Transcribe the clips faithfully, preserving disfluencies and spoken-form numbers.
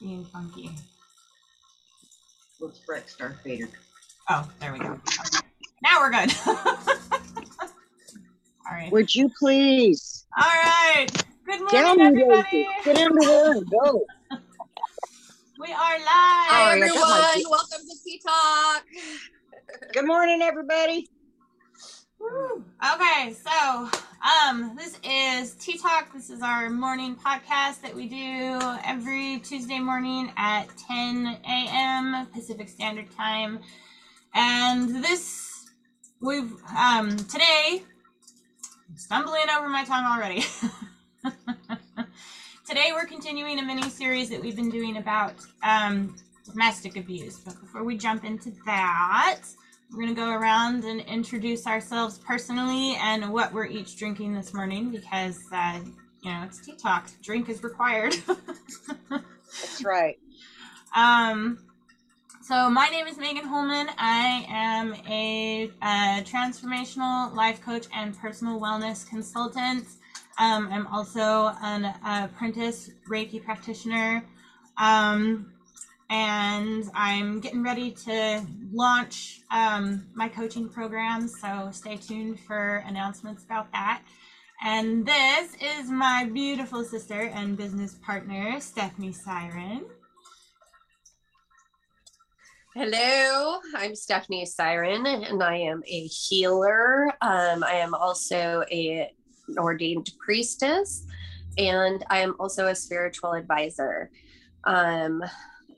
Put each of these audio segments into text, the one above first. being funky. Let's Rex Darth Vader. Oh, there we go. Now we're good. All right. Would you please? All right. Good morning, everybody. Get in the room. Go. We are live. Hi, everyone. Welcome to Tea Talk. Good morning, everybody. Woo. Okay, so um, this is Tea Talk. This is our morning podcast that we do every Tuesday morning at ten a m Pacific Standard Time. And this, we've, um, today, I'm stumbling over my tongue already. Today we're continuing a mini-series that we've been doing about um, domestic abuse. But before we jump into that, we're going to go around and introduce ourselves personally and what we're each drinking this morning, because, uh, you know, it's Tea Talk. Drink is required. That's right. Um, so my name is Megan Holman. I am a, a transformational life coach and personal wellness consultant. Um, I'm also an apprentice Reiki practitioner. Um, And I'm getting ready to launch um, my coaching program, so stay tuned for announcements about that. And this is my beautiful sister and business partner, Stephanie Siren. Hello, I'm Stephanie Siren, and I am a healer. Um, I am also a, an ordained priestess, and I am also a spiritual advisor. Um,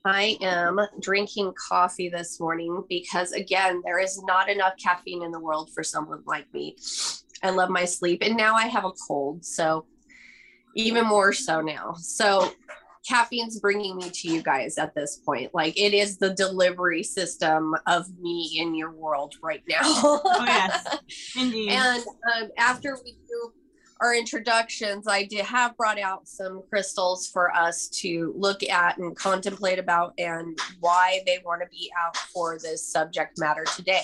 I am drinking coffee this morning because, again, there is not enough caffeine in the world for someone like me. I love my sleep, and now I have a cold, so even more so now. So caffeine's bringing me to you guys at this point. Like, it is the delivery system of me in your world right now. Oh, yes. Indeed. And um, after we do our introductions, I did have brought out some crystals for us to look at and contemplate about and why they want to be out for this subject matter today.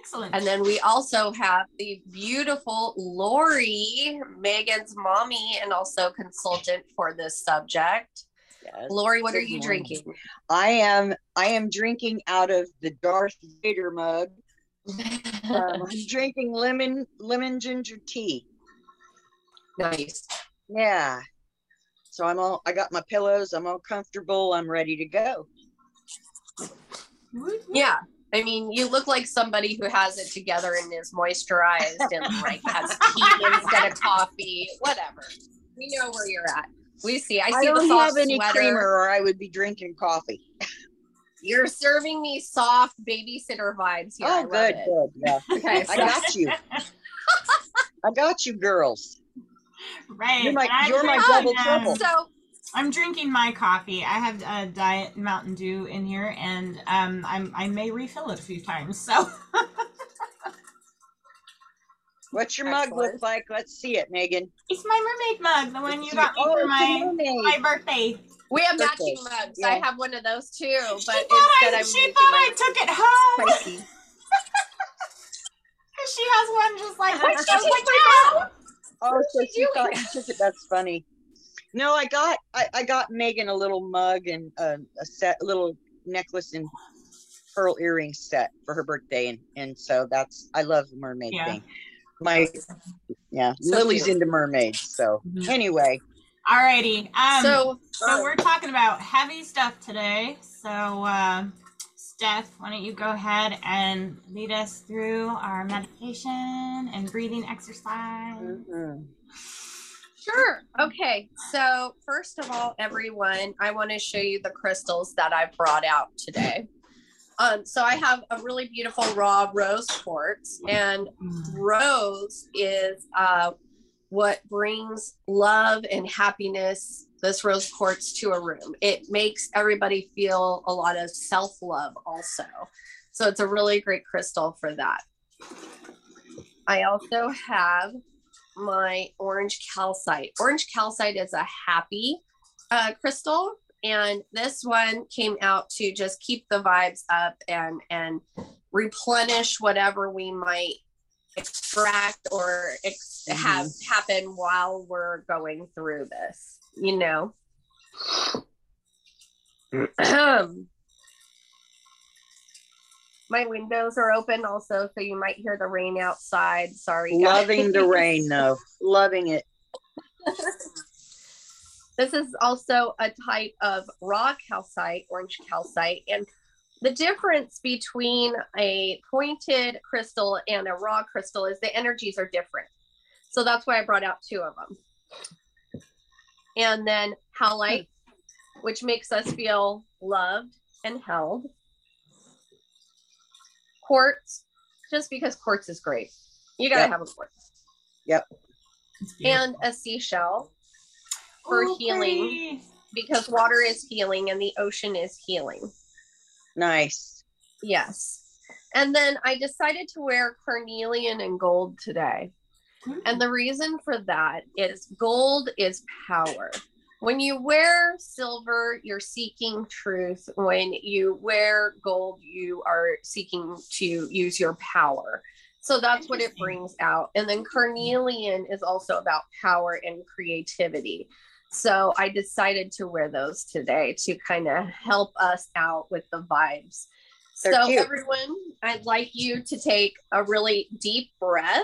Excellent. And then we also have the beautiful Lori, Megan's mommy, and also consultant for this subject. Yes. Lori, what are you drinking? I am I am drinking out of the Darth Vader mug. um, I'm drinking lemon lemon ginger tea. Nice. Yeah. So I'm all, I got my pillows. I'm all comfortable. I'm ready to go. Yeah. I mean, you look like somebody who has it together and is moisturized and like has tea instead of coffee, whatever. We know where you're at. We see. I see I don't the have any sweater. Creamer or I would be drinking coffee. You're serving me soft babysitter vibes here. Oh, good, good. Yeah. Okay. I got you. I got you, girls. Right. You're my, you're my double oh, trouble. So I'm drinking my coffee. I have a Diet Mountain Dew in here, and um, I'm I may refill it a few times. So, what's your Excellent. mug look like? Let's see it, Megan. It's my mermaid mug, the one you got me oh, for my my birthday. We have birthday. matching mugs. Yeah. I have one of those too, but she thought I, she thought I took it home. She has one just like that. She was like, no. Oh, so she thought you took it. That's funny. No, I got I, I got Megan a little mug and uh, a set, a little necklace and pearl earring set for her birthday, and and so that's I love the mermaid yeah. thing. My yeah, so Lily's cute. into mermaids. So mm-hmm. anyway, alrighty. Um, so so we're talking about heavy stuff today. So uh, Steph, why don't you go ahead and lead us through our meditation and breathing exercise? Mm-hmm. Sure. Okay. So first of all, everyone, I want to show you the crystals that I've brought out today. Um, so I have a really beautiful raw rose quartz, and rose is uh, what brings love and happiness, this rose quartz, to a room. It makes everybody feel a lot of self-love also. So it's a really great crystal for that. I also have my orange calcite. Orange calcite is a happy uh, crystal. And this one came out to just keep the vibes up and, and replenish whatever we might extract or ex- have happen while we're going through this. You know, My windows are open also, so you might hear the rain outside. Sorry, guys. Loving the rain, though. Loving it. This is also a type of raw calcite, orange calcite. And the difference between a pointed crystal and a raw crystal is the energies are different. So that's why I brought out two of them. And then halite, which makes us feel loved and held. Quartz, just because quartz is great. You gotta yep. have a quartz. Yep. And a seashell for oh, healing, please. Because water is healing and the ocean is healing. Nice. Yes. And then I decided to wear carnelian and gold today. Mm-hmm. And the reason for that is gold is power. When you wear silver, you're seeking truth. When you wear gold, you are seeking to use your power. So that's what it brings out. And then carnelian is also about power and creativity. So I decided to wear those today to kind of help us out with the vibes. They're so cute. Everyone, I'd like you to take a really deep breath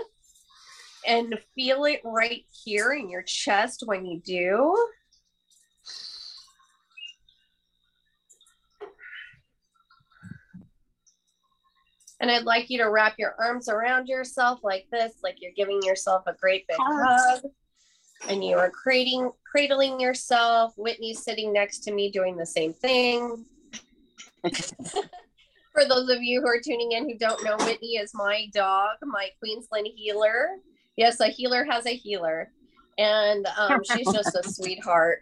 and feel it right here in your chest when you do. And I'd like you to wrap your arms around yourself like this, like you're giving yourself a great big hug. And you are cradling, cradling yourself. Whitney's sitting next to me doing the same thing. For those of you who are tuning in who don't know, Whitney is my dog, my Queensland Heeler. Yes, a healer has a healer. And um, she's just a sweetheart.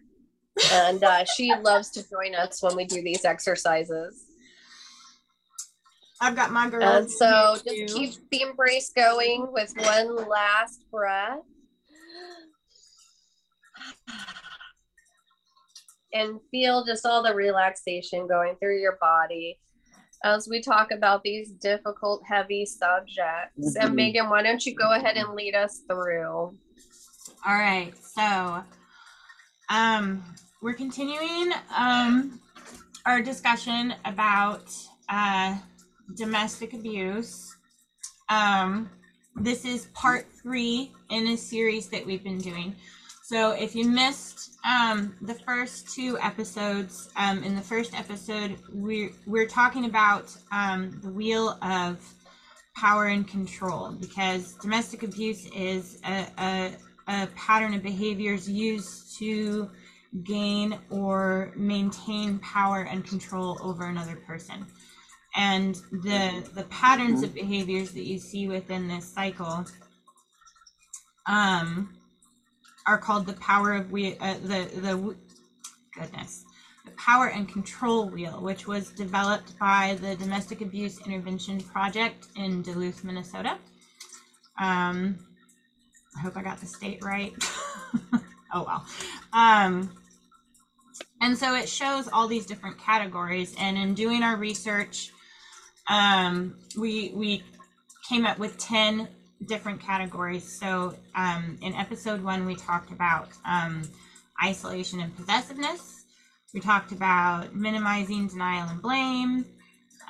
And uh, she loves to join us when we do these exercises. I've got my girl. And so just keep the embrace going with one last breath. And feel just all the relaxation going through your body as we talk about these difficult, heavy subjects. Mm-hmm. And Megan, why don't you go ahead and lead us through? All right. So um, we're continuing um, our discussion about uh, domestic abuse. Um, this is part three in a series that we've been doing. So if you missed um, the first two episodes, um, in the first episode, we're, we're talking about um, the wheel of power and control, because domestic abuse is a, a, a pattern of behaviors used to gain or maintain power and control over another person. And the the patterns of behaviors that you see within this cycle um, are called the power of we uh, the the goodness the power and control wheel, which was developed by the Domestic Abuse Intervention Project in Duluth, Minnesota. Um, I hope I got the state right. Oh well. Um, and so it shows all these different categories. And in doing our research, um we we came up with ten different categories. So um in episode one we talked about um isolation and possessiveness. We talked about minimizing, denial, and blame.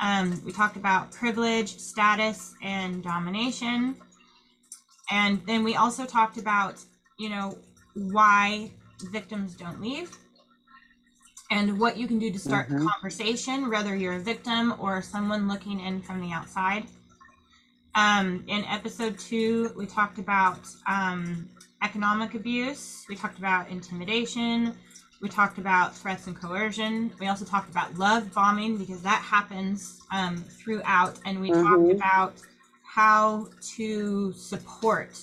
Um we talked about privilege, status, and domination. And then we also talked about, you know, why victims don't leave and what you can do to start mm-hmm. the conversation, whether you're a victim or someone looking in from the outside. Um, in episode two, we talked about um, economic abuse. We talked about intimidation. We talked about threats and coercion. We also talked about love bombing, because that happens um, throughout. And we mm-hmm. talked about how to support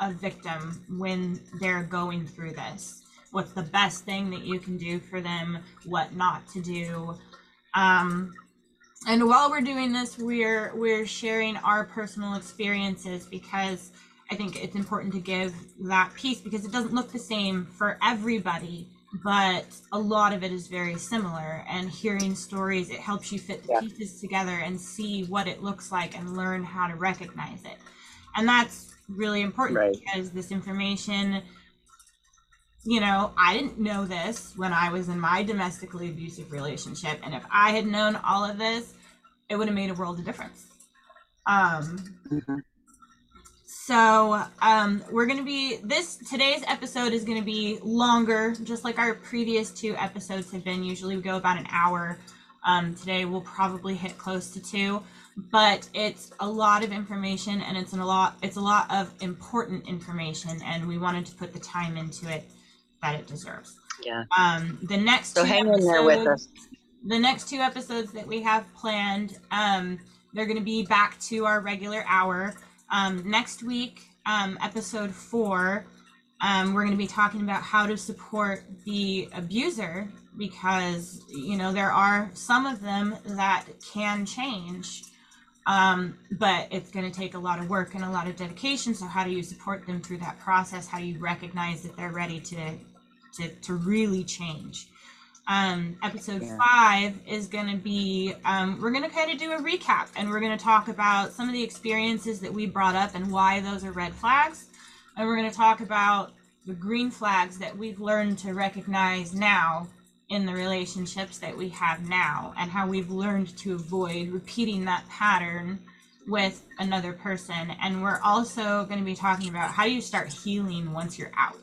a victim when they're going through this. What's the best thing that you can do for them, what not to do. Um, and while we're doing this, we're we're sharing our personal experiences, because I think it's important to give that piece, because it doesn't look the same for everybody, but a lot of it is very similar. And hearing stories, it helps you fit the yeah. pieces together and see what it looks like and learn how to recognize it. And that's really important, right. because this information you know, I didn't know this when I was in my domestically abusive relationship. And if I had known all of this, it would have made a world of difference. Um, mm-hmm. So um, we're going to be, this, today's episode is going to be longer, just like our previous two episodes have been. Usually we go about an hour. Um, today we'll probably hit close to two, but it's a lot of information, and it's an, a lot, it's a lot of important information, and we wanted to put the time into it that it deserves. Yeah. Um, the next so two hang episodes, in there with us. The next two episodes that we have planned, um, they're going to be back to our regular hour. Um, next week, um, episode four, um, we're going to be talking about how to support the abuser, because, you know, there are some of them that can change, um, but it's going to take a lot of work and a lot of dedication. So how do you support them through that process? How do you recognize that they're ready to to, to really change? Um, episode yeah. five is going to be, um, we're going to kind of do a recap, and we're going to talk about some of the experiences that we brought up and why those are red flags. And we're going to talk about the green flags that we've learned to recognize now in the relationships that we have now, and how we've learned to avoid repeating that pattern with another person. And we're also going to be talking about how do you start healing once you're out,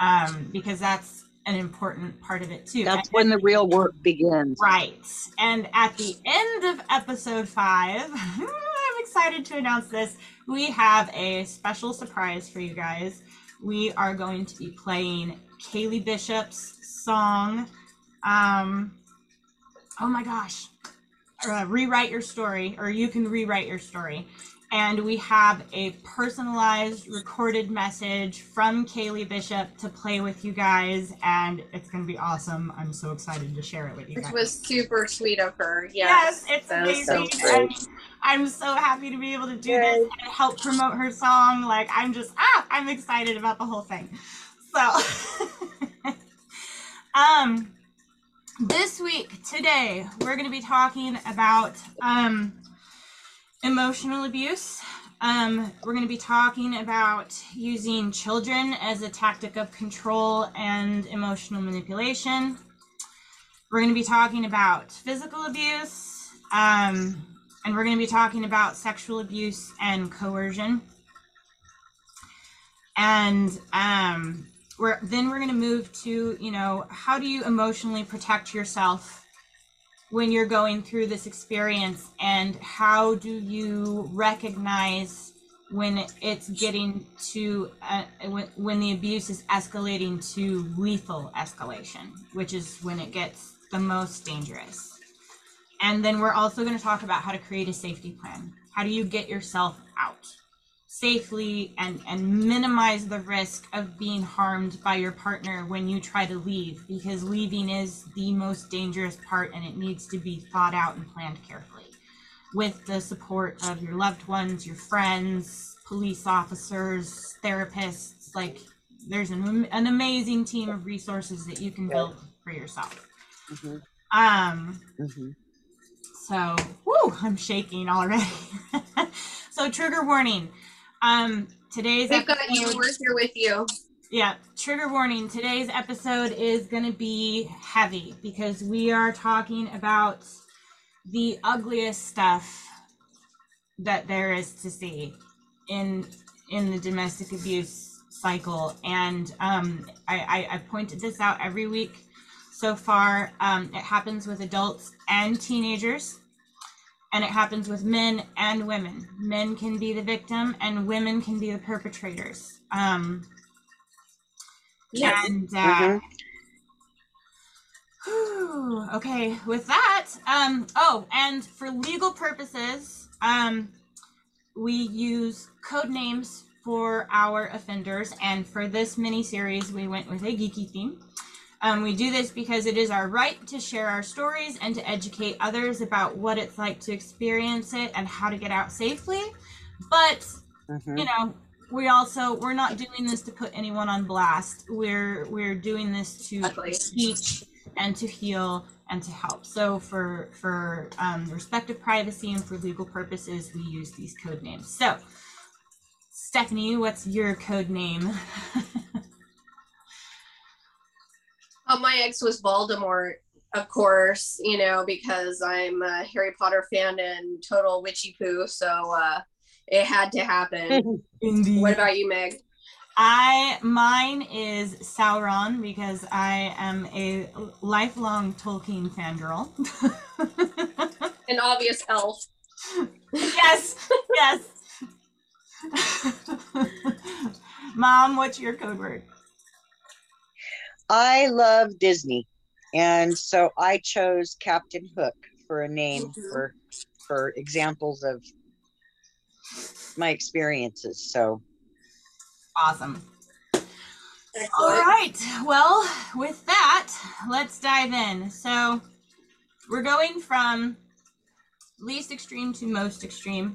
um, because that's an important part of it too. That's and, when the real work begins. Right. And at the end of episode five, I'm excited to announce this, we have a special surprise for you guys. We are going to be playing Kaylee Bishop's song, um, oh my gosh, uh, Rewrite Your Story, or You Can Rewrite Your Story. And we have a personalized recorded message from Kaylee Bishop to play with you guys, and it's going to be awesome. I'm so excited to share it with you guys. It was super sweet of her. Yes, yes, it's that amazing. I'm, I'm so happy to be able to do Yay. This and help promote her song. Like, I'm just, ah, I'm excited about the whole thing. So, um, this week, today, we're going to be talking about, um, emotional abuse. Um, we're going to be talking about using children as a tactic of control and emotional manipulation. We're going to be talking about physical abuse, um, and we're going to be talking about sexual abuse and coercion. And um, we're then we're going to move to, you know, how do you emotionally protect yourself when you're going through this experience, and how do you recognize when it's getting to, uh, when, when the abuse is escalating to lethal escalation, which is when it gets the most dangerous. And then we're also going to talk about how to create a safety plan. How do you get yourself out safely and, and minimize the risk of being harmed by your partner when you try to leave, because leaving is the most dangerous part, and it needs to be thought out and planned carefully with the support of your loved ones, your friends, police officers, therapists. Like, there's an, an amazing team of resources that you can build for yourself. Mm-hmm. Um, mm-hmm. So, woo, I'm shaking already. So, trigger warning. Um, today's We've episode, got you. We're here with you. Yeah. Trigger warning. Today's episode is going to be heavy, because we are talking about the ugliest stuff that there is to see in in the domestic abuse cycle. And um, I, I, I pointed this out every week so far. Um, it happens with adults and teenagers. And it happens with men and women. Men can be the victim, and women can be the perpetrators. Um, yes. And, uh, mm-hmm. whew, okay, with that, um, oh, and for legal purposes, um, we use code names for our offenders. And for this mini-series, we went with a geeky theme. Um, we do this because it is our right to share our stories and to educate others about what it's like to experience it and how to get out safely. But, mm-hmm. you know, we also, we're not doing this to put anyone on blast. We're, we're doing this to teach and to heal and to help. So for, for um, respect of privacy and for legal purposes, we use these code names. So, Stephanie, what's your code name? Oh, my ex was Voldemort, of course, you know, because I'm a Harry Potter fan and total witchy poo. So uh, it had to happen. Indeed. What about you, Meg? I, mine is Sauron, because I am a lifelong Tolkien fangirl. An obvious elf. Yes, yes. Mom, what's your code word? I love Disney, and so I chose Captain Hook for a name mm-hmm. for for examples of my experiences. So awesome. Excellent. All right, well, with that, let's dive in. So we're going from least extreme to most extreme,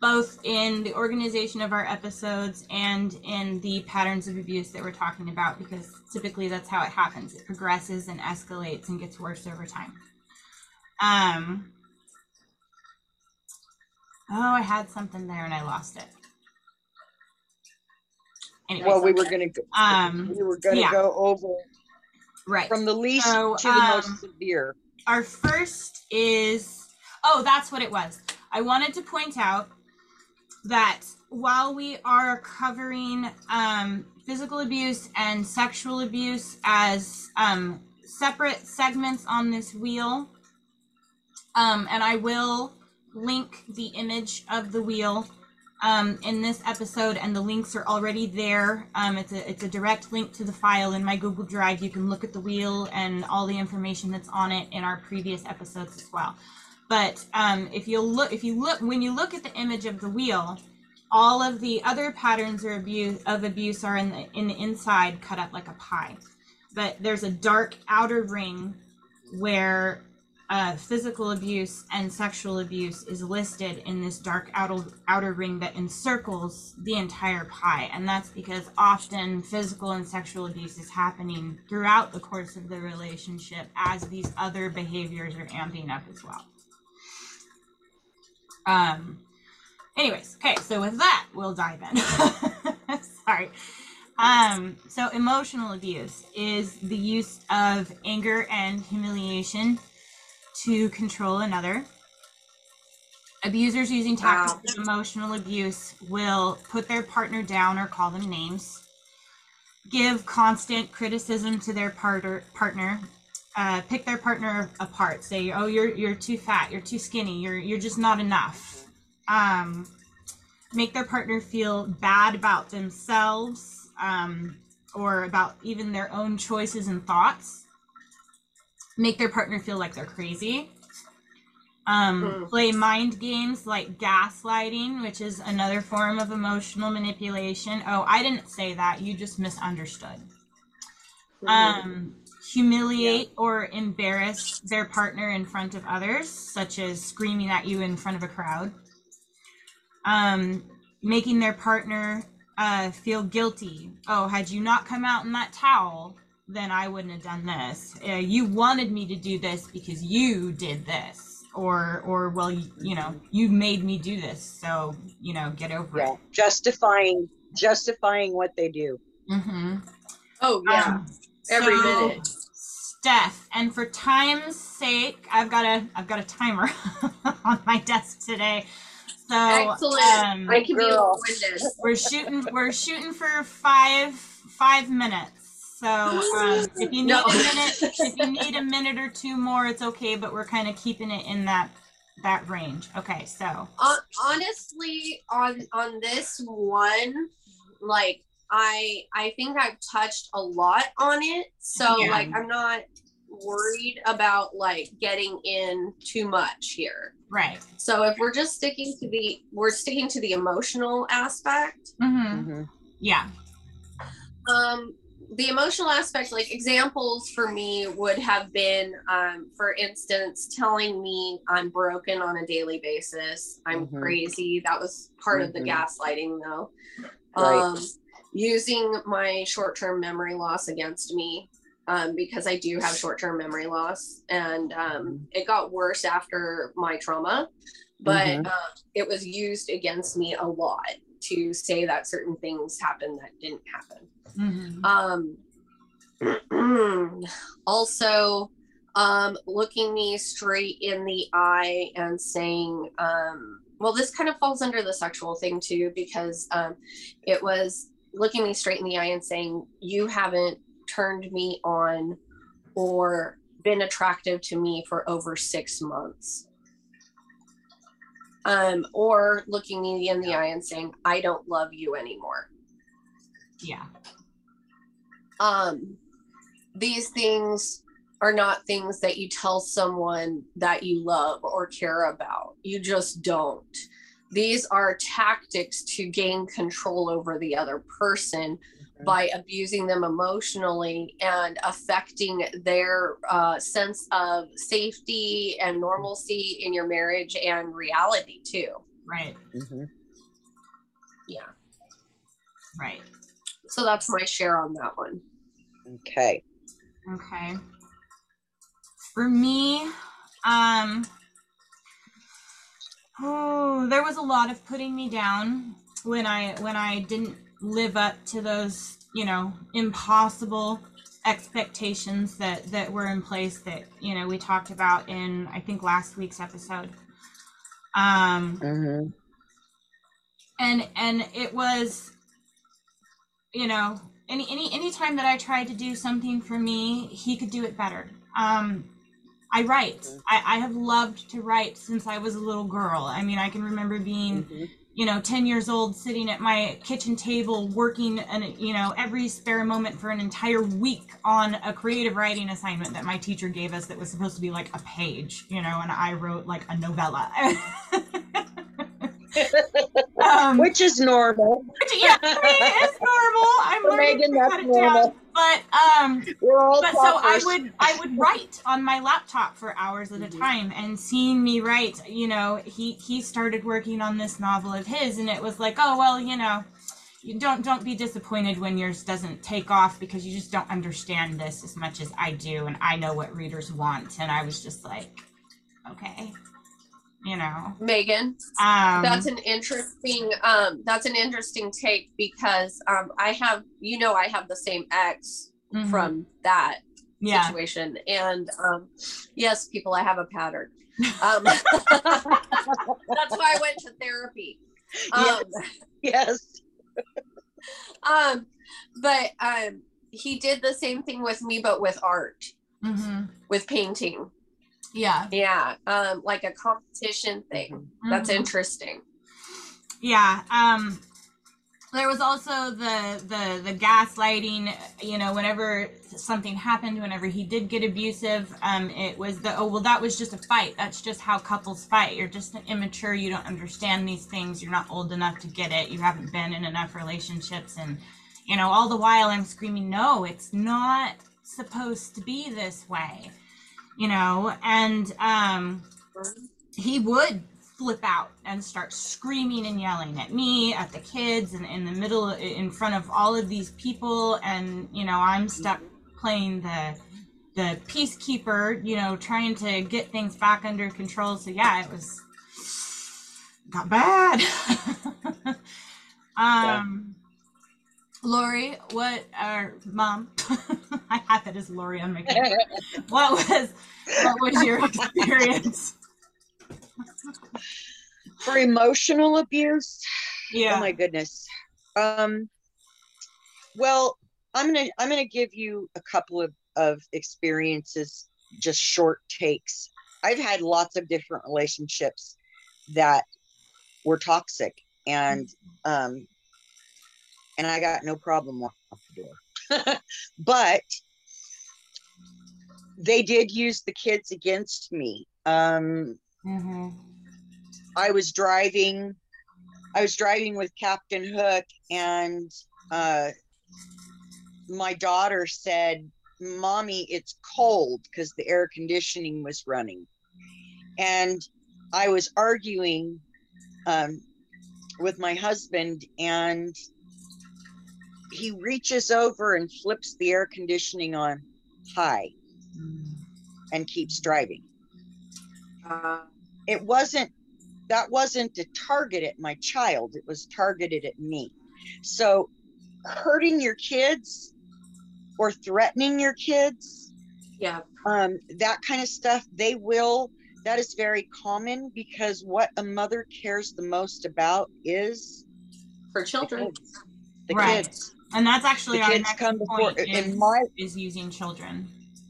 both in the organization of our episodes and in the patterns of abuse that we're talking about, because typically that's how it happens. It progresses and escalates and gets worse over time. Um, oh, I had something there and I lost it. Anyway, well, we were going to um, we were going to yeah. go over right from the least so, to the um, most severe. Our first is, oh, that's what it was. I wanted to point out that while we are covering um, physical abuse and sexual abuse as um, separate segments on this wheel, um, and I will link the image of the wheel Um, in this episode, and the links are already there. Um, it's a it's a direct link to the file in my Google Drive. You can look at the wheel and all the information that's on it in our previous episodes as well. But um, if you look, if you look, when you look at the image of the wheel, all of the other patterns or abuse of abuse are in the in the inside, cut up like a pie. But there's a dark outer ring where Uh, physical abuse and sexual abuse is listed in this dark outer, outer ring that encircles the entire pie. And that's because often physical and sexual abuse is happening throughout the course of the relationship as these other behaviors are amping up as well. Um, anyways, okay, so with that, we'll dive in. Sorry. Um, so emotional abuse is the use of anger and humiliation to control another. Abusers using tactics wow. of emotional abuse will put their partner down or call them names, give constant criticism to their partner, uh, pick their partner apart, say, oh, you're you're too fat, you're too skinny, you're you're just not enough. Um, make their partner feel bad about themselves um, or about even their own choices and thoughts. Make their partner feel like they're crazy. Um, play mind games like gaslighting, which is another form of emotional manipulation. Oh, I didn't say that. You just misunderstood. Um, humiliate yeah. or embarrass their partner in front of others, such as screaming at you in front of a crowd. Um, making their partner uh, feel guilty. Oh, had you not come out in that towel, then I wouldn't have done this. Uh, you wanted me to do this because you did this, or, or well, you, you know, you made me do this, so, you know, get over yeah. it. Justifying, justifying what they do. Mm-hmm. Oh, yeah. Um, Every so, minute. Steph, and for time's sake, I've got a, I've got a timer on my desk today. So, excellent. Um, I can girl. be a witness. We're shooting, we're shooting for five, five minutes. So um, if you need no. a minute, if you need a minute or two more, it's okay. But we're kind of keeping it in that that range. Okay, so uh, honestly, on on this one, like I I think I've touched a lot on it. So yeah. like I'm not worried about like getting in too much here. Right. So if we're just sticking to the we're sticking to the emotional aspect. Mm-hmm. Mm-hmm. Yeah. Um. The emotional aspect, like examples for me would have been, um, for instance, telling me I'm broken on a daily basis. I'm mm-hmm. crazy. That was part mm-hmm. of the gaslighting, though. Right. Um, using my short-term memory loss against me, um, because I do have short-term memory loss. And um, it got worse after my trauma, but mm-hmm. uh, it was used against me a lot to say that certain things happened that didn't happen. Mm-hmm. Um, Also, um, looking me straight in the eye and saying, um, well, this kind of falls under the sexual thing too, because um, it was looking me straight in the eye and saying, you haven't turned me on or been attractive to me for over six months. Um, or looking me in the eye and saying, I don't love you anymore. Yeah. Um, these things are not things that you tell someone that you love or care about. You just don't. These are tactics to gain control over the other person okay. by abusing them emotionally and affecting their uh, sense of safety and normalcy in your marriage and reality too. Right. Mm-hmm. Yeah. Right. So that's my share on that one. Okay. Okay. For me, um, oh, there was a lot of putting me down when I when I didn't live up to those, you know, impossible expectations that that were in place that, you know, we talked about in I think last week's episode. Um, mm-hmm. and and it was, you know, any any any time that I tried to do something for me, he could do it better. Um. I write. I, I have loved to write since I was a little girl. I mean, I can remember being, mm-hmm. you know, ten years old, sitting at my kitchen table, working, and you know, every spare moment for an entire week on a creative writing assignment that my teacher gave us that was supposed to be like a page, you know, and I wrote like a novella. um, which is normal. Which, yeah, I mean, it's normal. I'm learning Megan, to cut it normal. down. But um, We're all but so I would I would write on my laptop for hours at mm-hmm. a time, and seeing me write, you know, he he started working on this novel of his, and it was like, oh well, you know, you don't don't be disappointed when yours doesn't take off because you just don't understand this as much as I do, and I know what readers want, and I was just like, okay. You know, Megan, um, that's an interesting, um, that's an interesting take because, um, I have, you know, I have the same ex mm-hmm. from that yeah. situation and, um, yes, people, I have a pattern. Um, that's why I went to therapy. Um, yes. yes. um, but, um, he did the same thing with me, but with art, mm-hmm. with painting. Yeah. Yeah. Um, like a competition thing. Mm-hmm. That's interesting. Yeah. Um, there was also the, the, the gaslighting, you know, whenever something happened, whenever he did get abusive, um, it was the, oh, well, that was just a fight. That's just how couples fight. You're just immature. You don't understand these things. You're not old enough to get it. You haven't been in enough relationships. And, you know, all the while I'm screaming, no, it's not supposed to be this way. You know, and um, he would flip out and start screaming and yelling at me, at the kids, and in the middle, in front of all of these people. And, you know, I'm stuck playing the the peacekeeper, you know, trying to get things back under control. So, yeah, it was got bad. um, yeah. Lori, what our mom? I have it as Lori on my camera. What was what was your experience for emotional abuse? Yeah. Oh my goodness. Um. Well, I'm gonna I'm gonna give you a couple of of experiences, just short takes. I've had lots of different relationships that were toxic, and um. And I got no problem walking out the door. But they did use the kids against me. Um, mm-hmm. I was driving, I was driving with Captain Hook, and uh, my daughter said, Mommy, it's cold, because the air conditioning was running. And I was arguing um, with my husband, and he reaches over and flips the air conditioning on high and keeps driving. Uh, it wasn't, that wasn't a target at my child. It was targeted at me. So hurting your kids or threatening your kids, yeah, um, that kind of stuff, they will, that is very common, because what a mother cares the most about is her children, the kids. The right. kids. And that's actually the our next come point before, is, in my, is using children.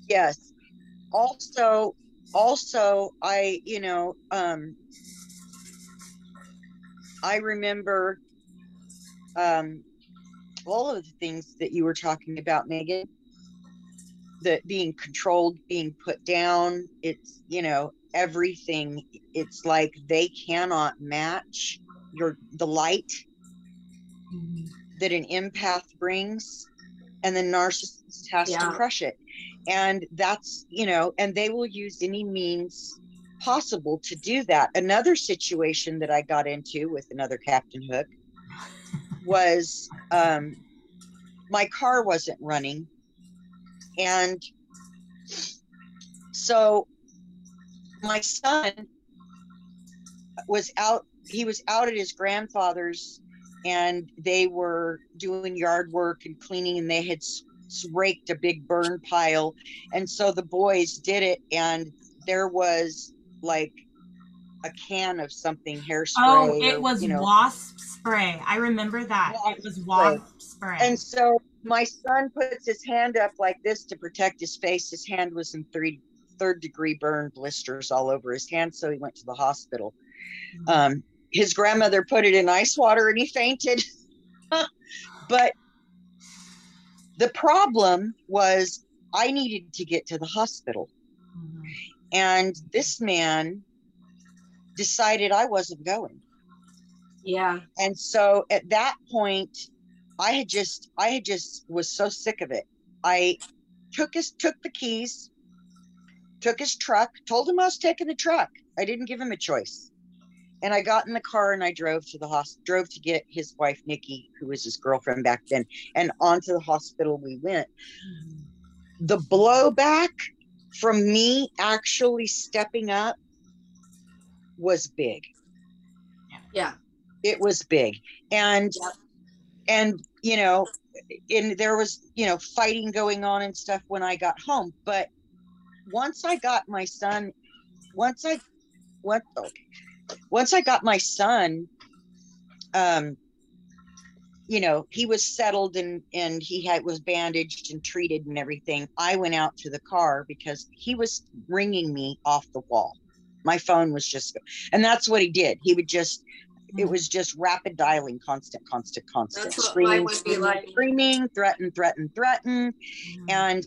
Yes. Also, also, I, you know, um, I remember um, all of the things that you were talking about, Megan, that being controlled, being put down, it's, you know, everything. It's like they cannot match your the light mm-hmm. that an empath brings, and the narcissist has yeah. to crush it. And that's, you know, and they will use any means possible to do that. Another situation that I got into with another Captain Hook was um, my car wasn't running. And so my son was out, he was out at his grandfather's, and they were doing yard work and cleaning, and they had raked a big burn pile. And so the boys did it, and there was like a can of something, hairspray. Oh, it was or, you know, wasp spray. I remember that. It was wasp spray. And so my son puts his hand up like this to protect his face. His hand was in three, third degree burn, blisters all over his hand. So he went to the hospital. Um, his grandmother put it in ice water and he fainted. But the problem was I needed to get to the hospital. And this man decided I wasn't going. Yeah. And so at that point, I had just, I had just was so sick of it. I took his, took the keys, took his truck, told him I was taking the truck. I didn't give him a choice. And I got in the car and I drove to the hospital, drove to get his wife, Nikki, who was his girlfriend back then, and onto the hospital we went. The blowback from me actually stepping up was big. Yeah. It was big. And, yeah. and, you know, and there was, you know, fighting going on and stuff when I got home. But once I got my son, once I, what, okay. once I got my son, um, you know, he was settled and, and he had, was bandaged and treated and everything. I went out to the car because he was ringing me off the wall. My phone was just, and that's what he did. He would just, it was just rapid dialing, constant, constant, constant. That's screaming, what mine would be like. Screaming, threaten, threaten, threaten. Mm-hmm. And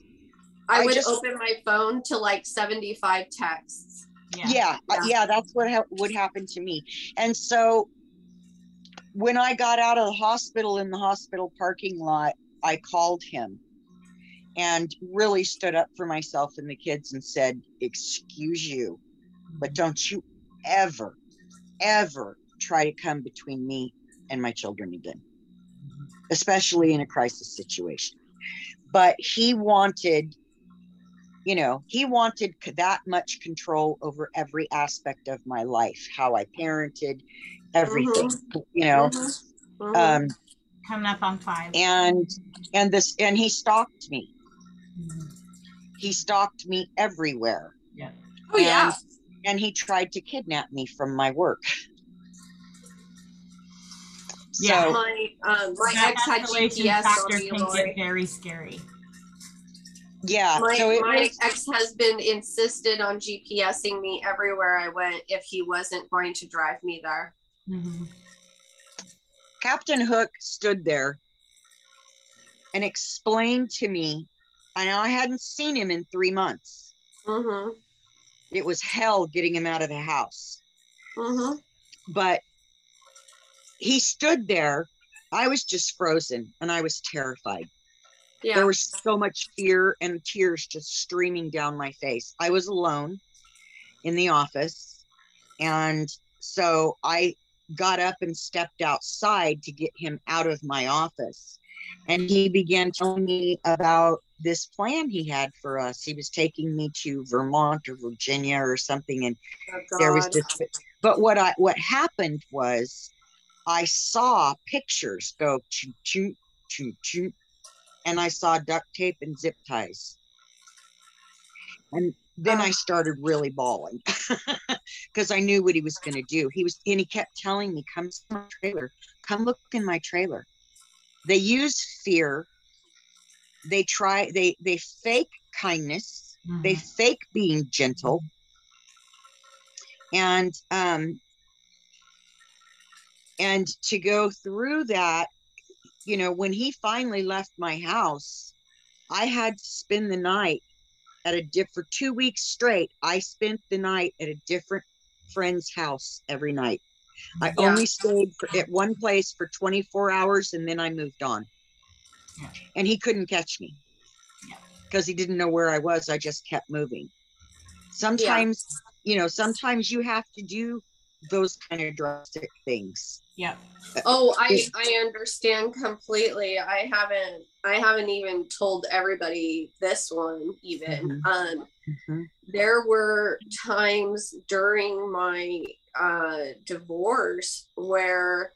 I, I would just open my phone to like seventy-five texts. Yeah. Yeah, yeah. yeah that's what ha- would happen to me. And so when I got out of the hospital in the hospital parking lot, I called him and really stood up for myself and the kids and said, excuse you, but don't you ever, ever try to come between me and my children again, especially in a crisis situation. But he wanted, you know, he wanted that much control over every aspect of my life, how I parented, everything, mm-hmm. you know. Mm-hmm. Mm-hmm. Um, Coming up on five. And, and this, and he stalked me. Mm-hmm. He stalked me everywhere. Yeah. Oh, and, yeah. And he tried to kidnap me from my work. So, yeah, my, um, my ex had G P S on me, Lori. Very scary. Yeah. My, so it my was... ex-husband insisted on GPSing me everywhere I went if he wasn't going to drive me there. Mm-hmm. Captain Hook stood there and explained to me, and I hadn't seen him in three months. Mm-hmm. It was hell getting him out of the house. Mm-hmm. But he stood there. I was just frozen and I was terrified. Yeah. There was so much fear and tears just streaming down my face. I was alone in the office. And so I got up and stepped outside to get him out of my office. And he began telling me about this plan he had for us. He was taking me to Vermont or Virginia or something. And oh, there was just, but what I, what happened was, I saw pictures go choo choo choo choo, and I saw duct tape and zip ties. And then I started really bawling because I knew what he was going to do. He was, and he kept telling me, come to my trailer, come look in my trailer. They use fear. They try, they, they fake kindness. Mm-hmm. They fake being gentle. And, um, and to go through that, you know, when he finally left my house, I had to spend the night at a different, two weeks straight, I spent the night at a different friend's house every night. I yeah. only stayed for, at one place for twenty-four hours and then I moved on. Yeah. And he couldn't catch me because yeah. he didn't know where I was. I just kept moving. Sometimes, yeah. you know, sometimes you have to do those kind of drastic things. Yeah. Oh, I, I understand completely. I haven't, I haven't even told everybody this one even. Mm-hmm. Um, mm-hmm. There were times during my uh, divorce where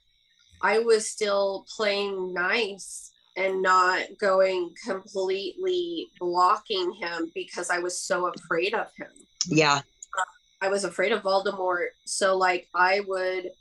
I was still playing nice and not going completely blocking him because I was so afraid of him. Yeah. I was afraid of Voldemort. So like I would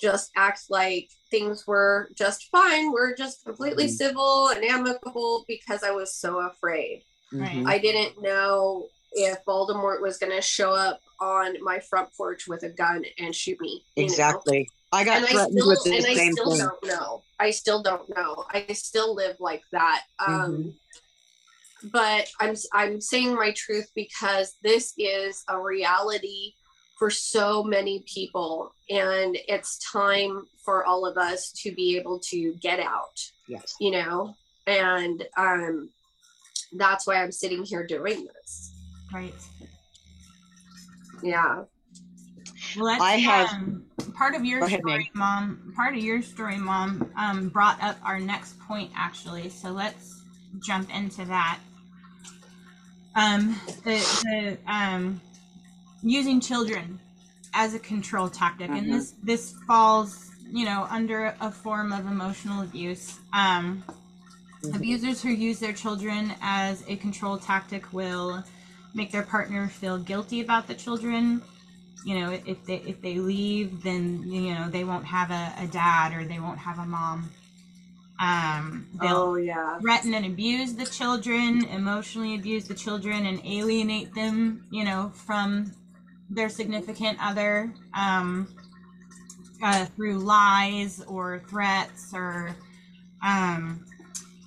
just act like things were just fine. We're just completely mm-hmm. civil and amicable because I was so afraid. Mm-hmm. I didn't know if Voldemort was going to show up on my front porch with a gun and shoot me. Exactly. Know? I got and threatened I still, with the and same I still thing. Don't know. I still don't know. I still live like that. Um, mm-hmm. But I'm I'm saying my truth because this is a reality for so many people, and it's time for all of us to be able to get out. Yes, you know, and um, that's why I'm sitting here doing this. Right. Yeah. Well, that's, I have um, part of your ahead, story, Meg. Mom. Part of your story, Mom, um, brought up our next point actually. So let's jump into that. Um, the, the um, using children as a control tactic, mm-hmm. and this this falls, you know, under a form of emotional abuse. Um, mm-hmm. Abusers who use their children as a control tactic will make their partner feel guilty about the children. You know, if they if they leave, then you know they won't have a, a dad or they won't have a mom. Um, they'll oh, yeah. threaten and abuse the children, emotionally abuse the children, and alienate them, you know, from their significant other um, uh, through lies or threats, or um,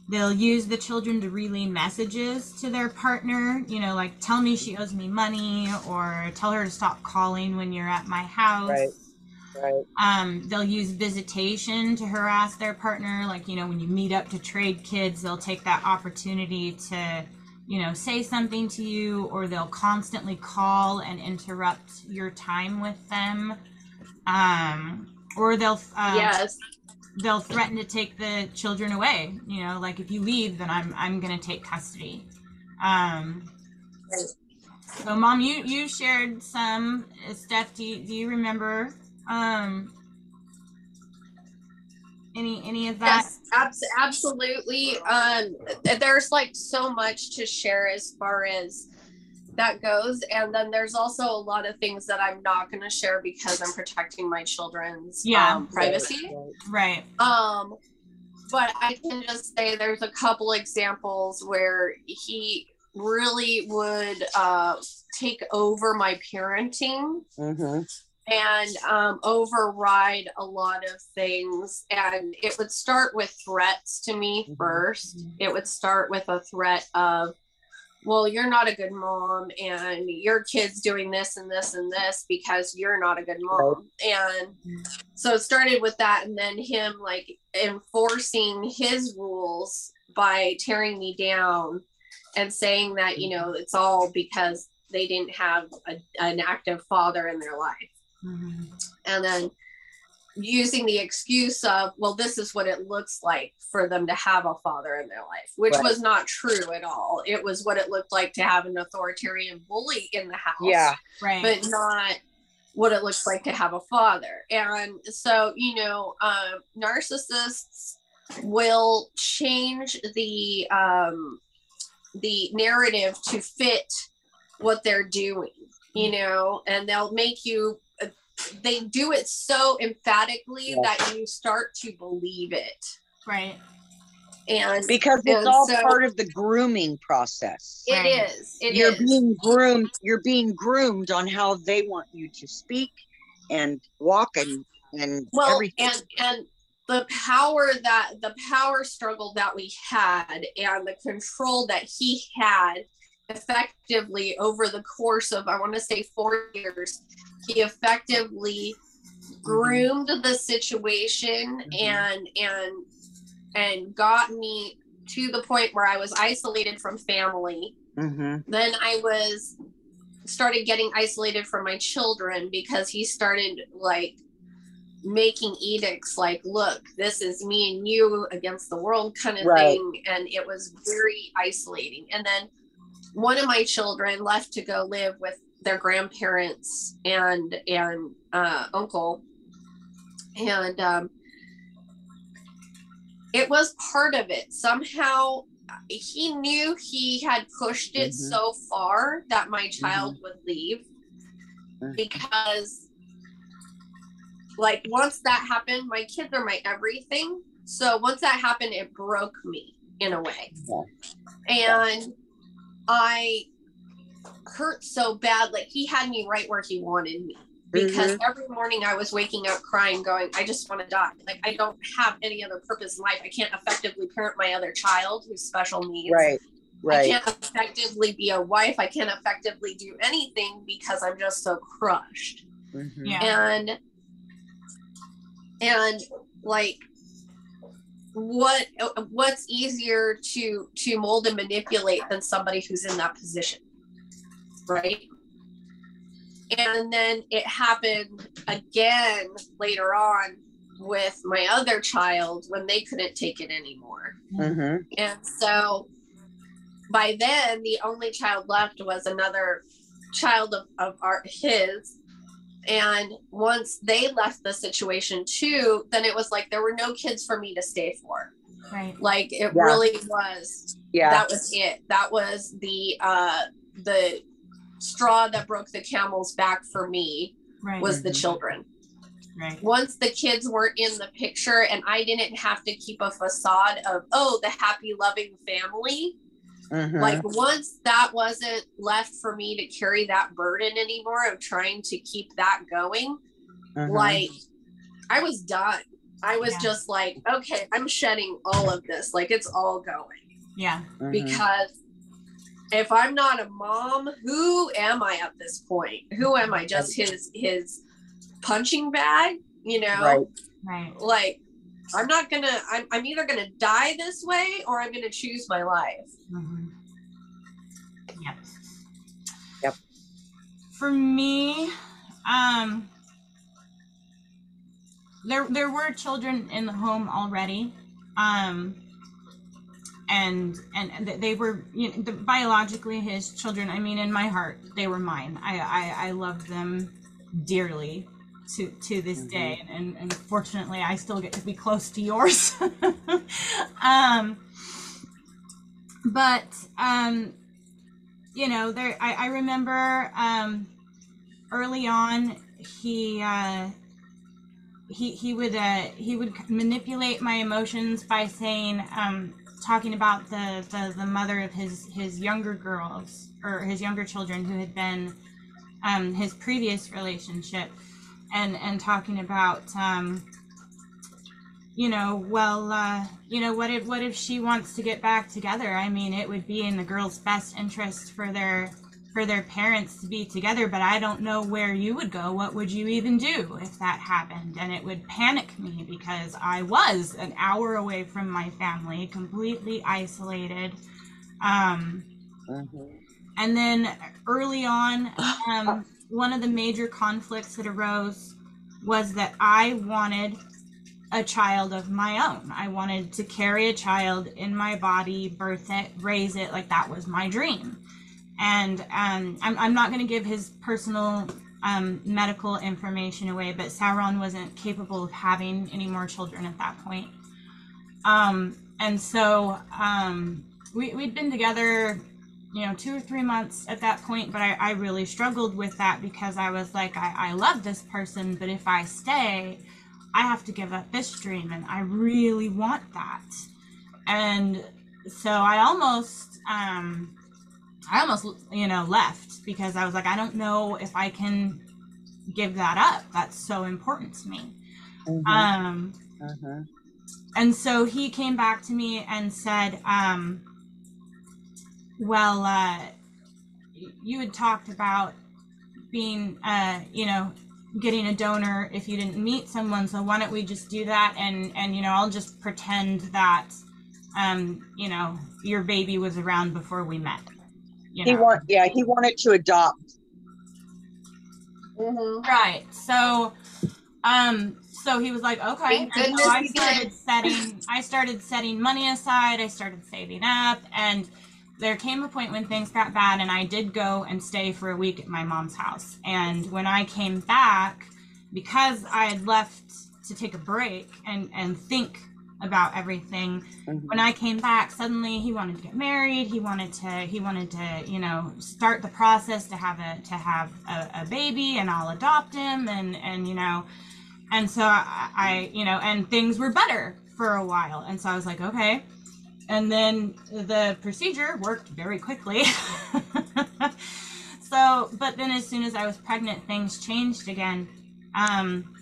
they'll use the children to relay messages to their partner, you know, like tell me she owes me money, or tell her to stop calling when you're at my house. Right. Right. Um, they'll use visitation to harass their partner. Like, you know, when you meet up to trade kids, they'll take that opportunity to, you know, say something to you, or they'll constantly call and interrupt your time with them. Um, or they'll, um, yes. they'll threaten to take the children away. You know, like if you leave, then I'm, I'm going to take custody. Um, so Mom, you, you shared some. Steph, do you, do you remember Um, any, any of that? Yes, abs- absolutely. Um, there's like so much to share as far as that goes. And then there's also a lot of things that I'm not going to share because I'm protecting my children's yeah. um, privacy. Right. Um, but I can just say there's a couple examples where he really would, uh, take over my parenting. Mm-hmm. And um, override a lot of things. And it would start with threats to me mm-hmm. first. Mm-hmm. It would start with a threat of, well, you're not a good mom, and your kid's doing this and this and this because you're not a good mom. Right. And so it started with that. And then him like enforcing his rules by tearing me down and saying that, you know, it's all because they didn't have a, an active father in their life. Mm-hmm. And then using the excuse of, well, this is what it looks like for them to have a father in their life, which right. was not true at all. It was what it looked like to have an authoritarian bully in the house, yeah, right. but not what it looks like to have a father. And so, you know, um, narcissists will change the um, the narrative to fit what they're doing, you know, and they'll make you, they do it so emphatically yeah. that you start to believe it. Right. And because it's and all so, part of the grooming process. It right. is. It you're is. being groomed. You're being groomed on how they want you to speak and walk and, and well, everything. And, and the power that the power struggle that we had and the control that he had effectively over the course of, I want to say four years, he effectively groomed mm-hmm. the situation mm-hmm. and, and, and got me to the point where I was isolated from family. Mm-hmm. Then I was started getting isolated from my children because he started like making edicts like, look, this is me and you against the world kind of right. thing. And it was very isolating. And then one of my children left to go live with their grandparents and, and, uh, uncle. And, um, it was part of it. Somehow he knew he had pushed it mm-hmm. so far that my child mm-hmm. would leave, because like once that happened, my kids are my everything. So once that happened, it broke me in a way. Yeah. And yeah. I hurt so bad. Like he had me right where he wanted me. Because mm-hmm. every morning I was waking up crying, going, I just want to die. Like, I don't have any other purpose in life. I can't effectively parent my other child who's special needs. Right, right. I can't effectively be a wife. I can't effectively do anything because I'm just so crushed. Mm-hmm. Yeah. And, and like, what what's easier to, to mold and manipulate than somebody who's in that position, right? And then it happened again later on with my other child when they couldn't take it anymore. Mm-hmm. And so by then, the only child left was another child of, of our, his. And once they left the situation too, then it was like there were no kids for me to stay for. Right. Like it yeah. really was. Yeah. That was it. That was the uh, the... straw that broke the camel's back for me right. was the children. Right. Once the kids weren't in the picture and I didn't have to keep a facade of, oh, the happy, loving family. Uh-huh. Like once that wasn't left for me to carry that burden anymore of trying to keep that going, uh-huh. like I was done. I was yeah. just like, okay, I'm shedding all of this. Like it's all going. Yeah. Uh-huh. Because if I'm not a mom, who am I at this point? Who am I? Just his his punching bag, you know? Right. Right. Like, I'm not gonna, I'm, I'm either gonna die this way or I'm gonna choose my life. Mm-hmm. Yep. Yep. For me, um, there, there were children in the home already. Um, And and they were, you know, the, biologically his children. I mean, in my heart, they were mine. I I, I love them dearly to to this mm-hmm. day. And, and fortunately, I still get to be close to yours. um, but um, you know, there. I, I remember um, early on, he. Uh, he he would uh, he would manipulate my emotions by saying. Um, talking about the, the, the mother of his, his younger girls or his younger children who had been, um, his previous relationship and, and talking about, um, you know, well, uh, you know, what if, what if she wants to get back together? I mean, it would be in the girls' best interest for their, for their parents to be together, but I don't know where you would go. What would you even do if that happened? And it would panic me because I was an hour away from my family, completely isolated. Um, mm-hmm. And then early on, um, one of the major conflicts that arose was that I wanted a child of my own. I wanted to carry a child in my body, birth it, raise it, like that was my dream. And um, I'm, I'm not going to give his personal um, medical information away, but Sauron wasn't capable of having any more children at that point. Um, and so um, we, we'd been together, you know, two or three months at that point, but I, I really struggled with that because I was like, I, I love this person, but if I stay, I have to give up this dream, and I really want that. And so I almost, um, I almost, you know, left because I was like, I don't know if I can give that up. That's so important to me. Mm-hmm. Um, uh-huh. And so he came back to me and said, um, well, uh, you had talked about being, uh, you know, getting a donor if you didn't meet someone. So why don't we just do that? And, and, you know, I'll just pretend that, um, you know, your baby was around before we met. You know? He want, yeah, he wanted to adopt. Mm-hmm. Right. So, um, so he was like, okay. And so I started setting, I started setting money aside. I started saving up, and there came a point when things got bad, and I did go and stay for a week at my mom's house. And when I came back, because I had left to take a break and, and think about everything, mm-hmm. when I came back, suddenly he wanted to get married. He wanted to, he wanted to, you know, start the process to have a, to have a, a baby, and I'll adopt him. And, and, you know, and so I, I, you know, and things were better for a while. And so I was like, okay. And then the procedure worked very quickly. So, but then as soon as I was pregnant, things changed again. Um,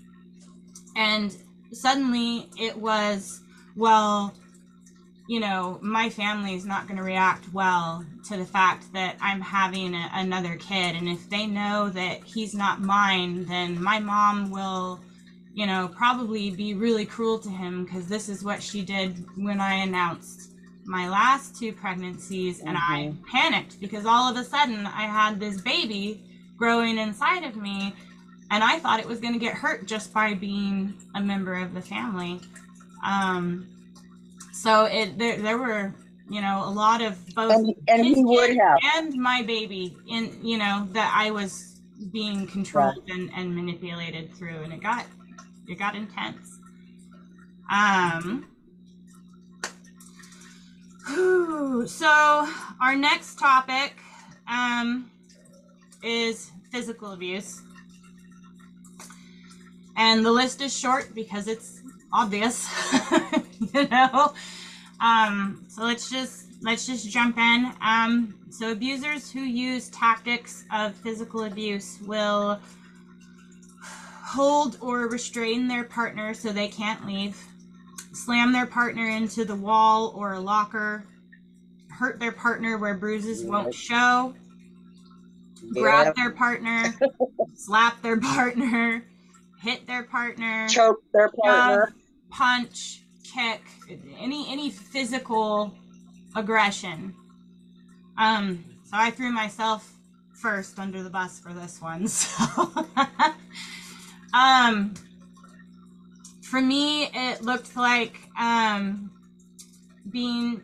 and suddenly it was, well, you know, my family is not going to react well to the fact that I'm having a, another kid. And if they know that he's not mine, then my mom will, you know, probably be really cruel to him, because this is what she did when I announced my last two pregnancies. And mm-hmm. I panicked because all of a sudden I had this baby growing inside of me, and I thought it was going to get hurt just by being a member of the family. Um, so it there, there were, you know, a lot of both and, and, he would have. and my baby in, you know, that I was being controlled right. and, and manipulated through, and it got it got intense. Um. So our next topic um, is physical abuse, and the list is short because it's obvious, you know. Um, so let's just let's just jump in. Um, so abusers who use tactics of physical abuse will hold or restrain their partner so they can't leave. Slam their partner into the wall or a locker, hurt their partner where bruises won't show, grab yeah. their partner, slap their partner, hit their partner, choke their partner, shove, punch, kick, any any physical aggression. Um, so I threw myself first under the bus for this one. So um for me, it looked like um, being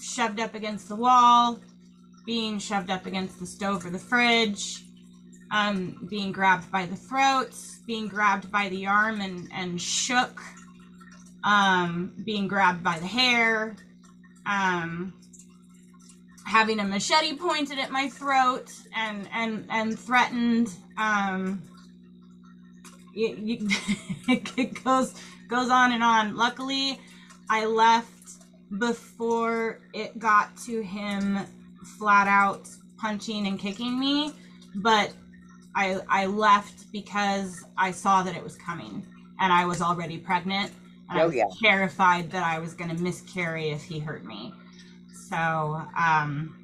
shoved up against the wall, being shoved up against the stove or the fridge, um, being grabbed by the throat, being grabbed by the arm and, and shook, um, being grabbed by the hair, um, having a machete pointed at my throat and, and, and threatened. Um, It, you, it goes goes on and on. Luckily, I left before it got to him flat out punching and kicking me, but I I left because I saw that it was coming, and I was already pregnant, and oh, I was yeah. terrified that I was going to miscarry if he hurt me. So, um,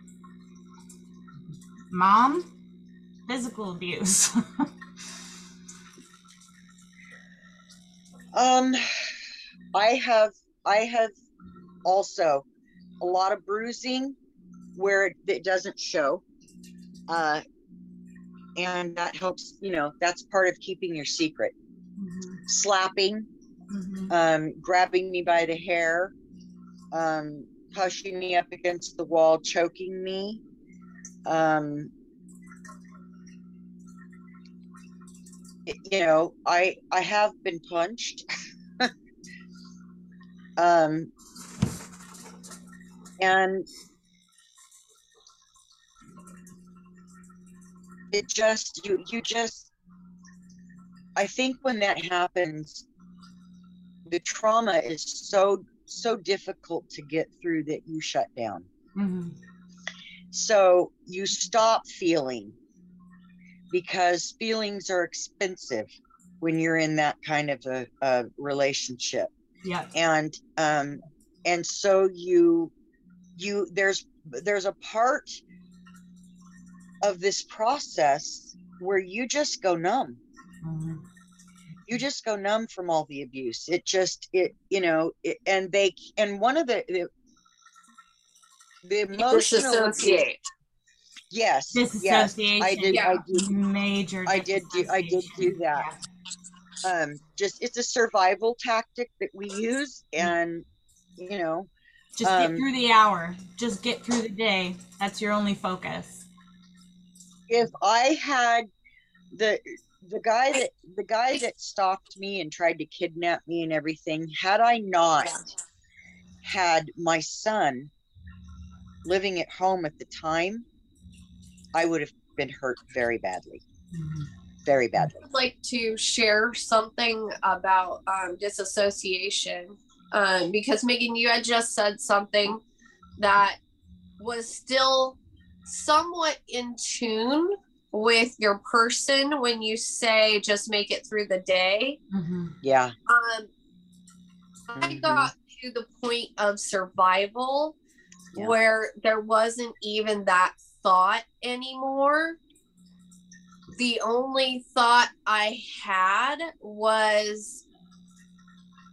mom, physical abuse. Um, I have, I have also a lot of bruising where it, it doesn't show, uh, and that helps, you know, that's part of keeping your secret. Mm-hmm. Slapping, mm-hmm. um, grabbing me by the hair, um, pushing me up against the wall, choking me, um, you know, I I have been punched. um, And it just, you, you just, I think when that happens, the trauma is so, so difficult to get through that you shut down. Mm-hmm. So you stop feeling, because feelings are expensive when you're in that kind of a, a relationship. Yeah. And, um, and so you, you, there's, there's a part of this process where you just go numb. Mm-hmm. You just go numb from all the abuse. It just, it, you know, it, and they, and one of the, the, the emotional disassociate. Yes. Disassociation. Yes. I did. Yeah. I did major. I did do. I did do that. Yeah. Um, just, it's a survival tactic that we use, and you know, just um, get through the hour. Just get through the day. That's your only focus. If I had the. The guy that the guy that stalked me and tried to kidnap me and everything, had I not had my son living at home at the time, I would have been hurt very badly, very badly. I'd like to share something about um, disassociation, um, because Megan, you had just said something that was still somewhat in tune with your person when you say just make it through the day. Mm-hmm. Yeah. Um, mm-hmm. I got to the point of survival, yeah, where there wasn't even that thought anymore. The only thought I had was,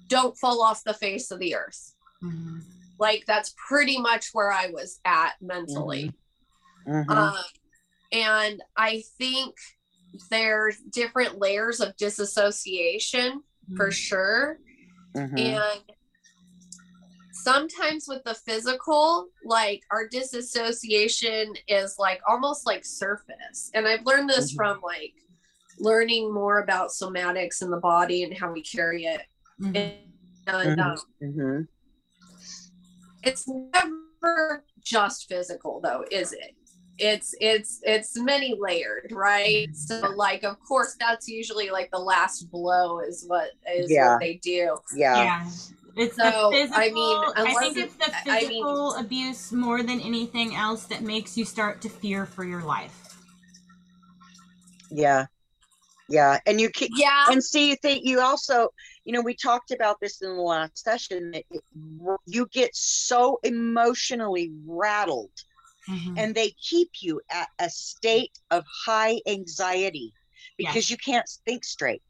don't fall off the face of the earth. Mm-hmm. Like, that's pretty much where I was at mentally. Mm-hmm. Um, And I think there's different layers of disassociation, mm-hmm, for sure. Mm-hmm. And sometimes with the physical, like our disassociation is like almost like surface. And I've learned this, mm-hmm, from like learning more about somatics in the body and how we carry it. Mm-hmm. And, and um, mm-hmm, it's never just physical though, is it? It's, it's, it's many layered, right? So like, of course, that's usually like the last blow is what is, yeah, what they do. Yeah. Yeah. It's so, the physical, I mean, I think it's the physical I mean, abuse more than anything else that makes you start to fear for your life. Yeah. Yeah. And you keep, yeah. And see, you think you also, you know, we talked about this in the last session, that it, you get so emotionally rattled. Mm-hmm. And they keep you at a state of high anxiety because, yes, you can't think straight.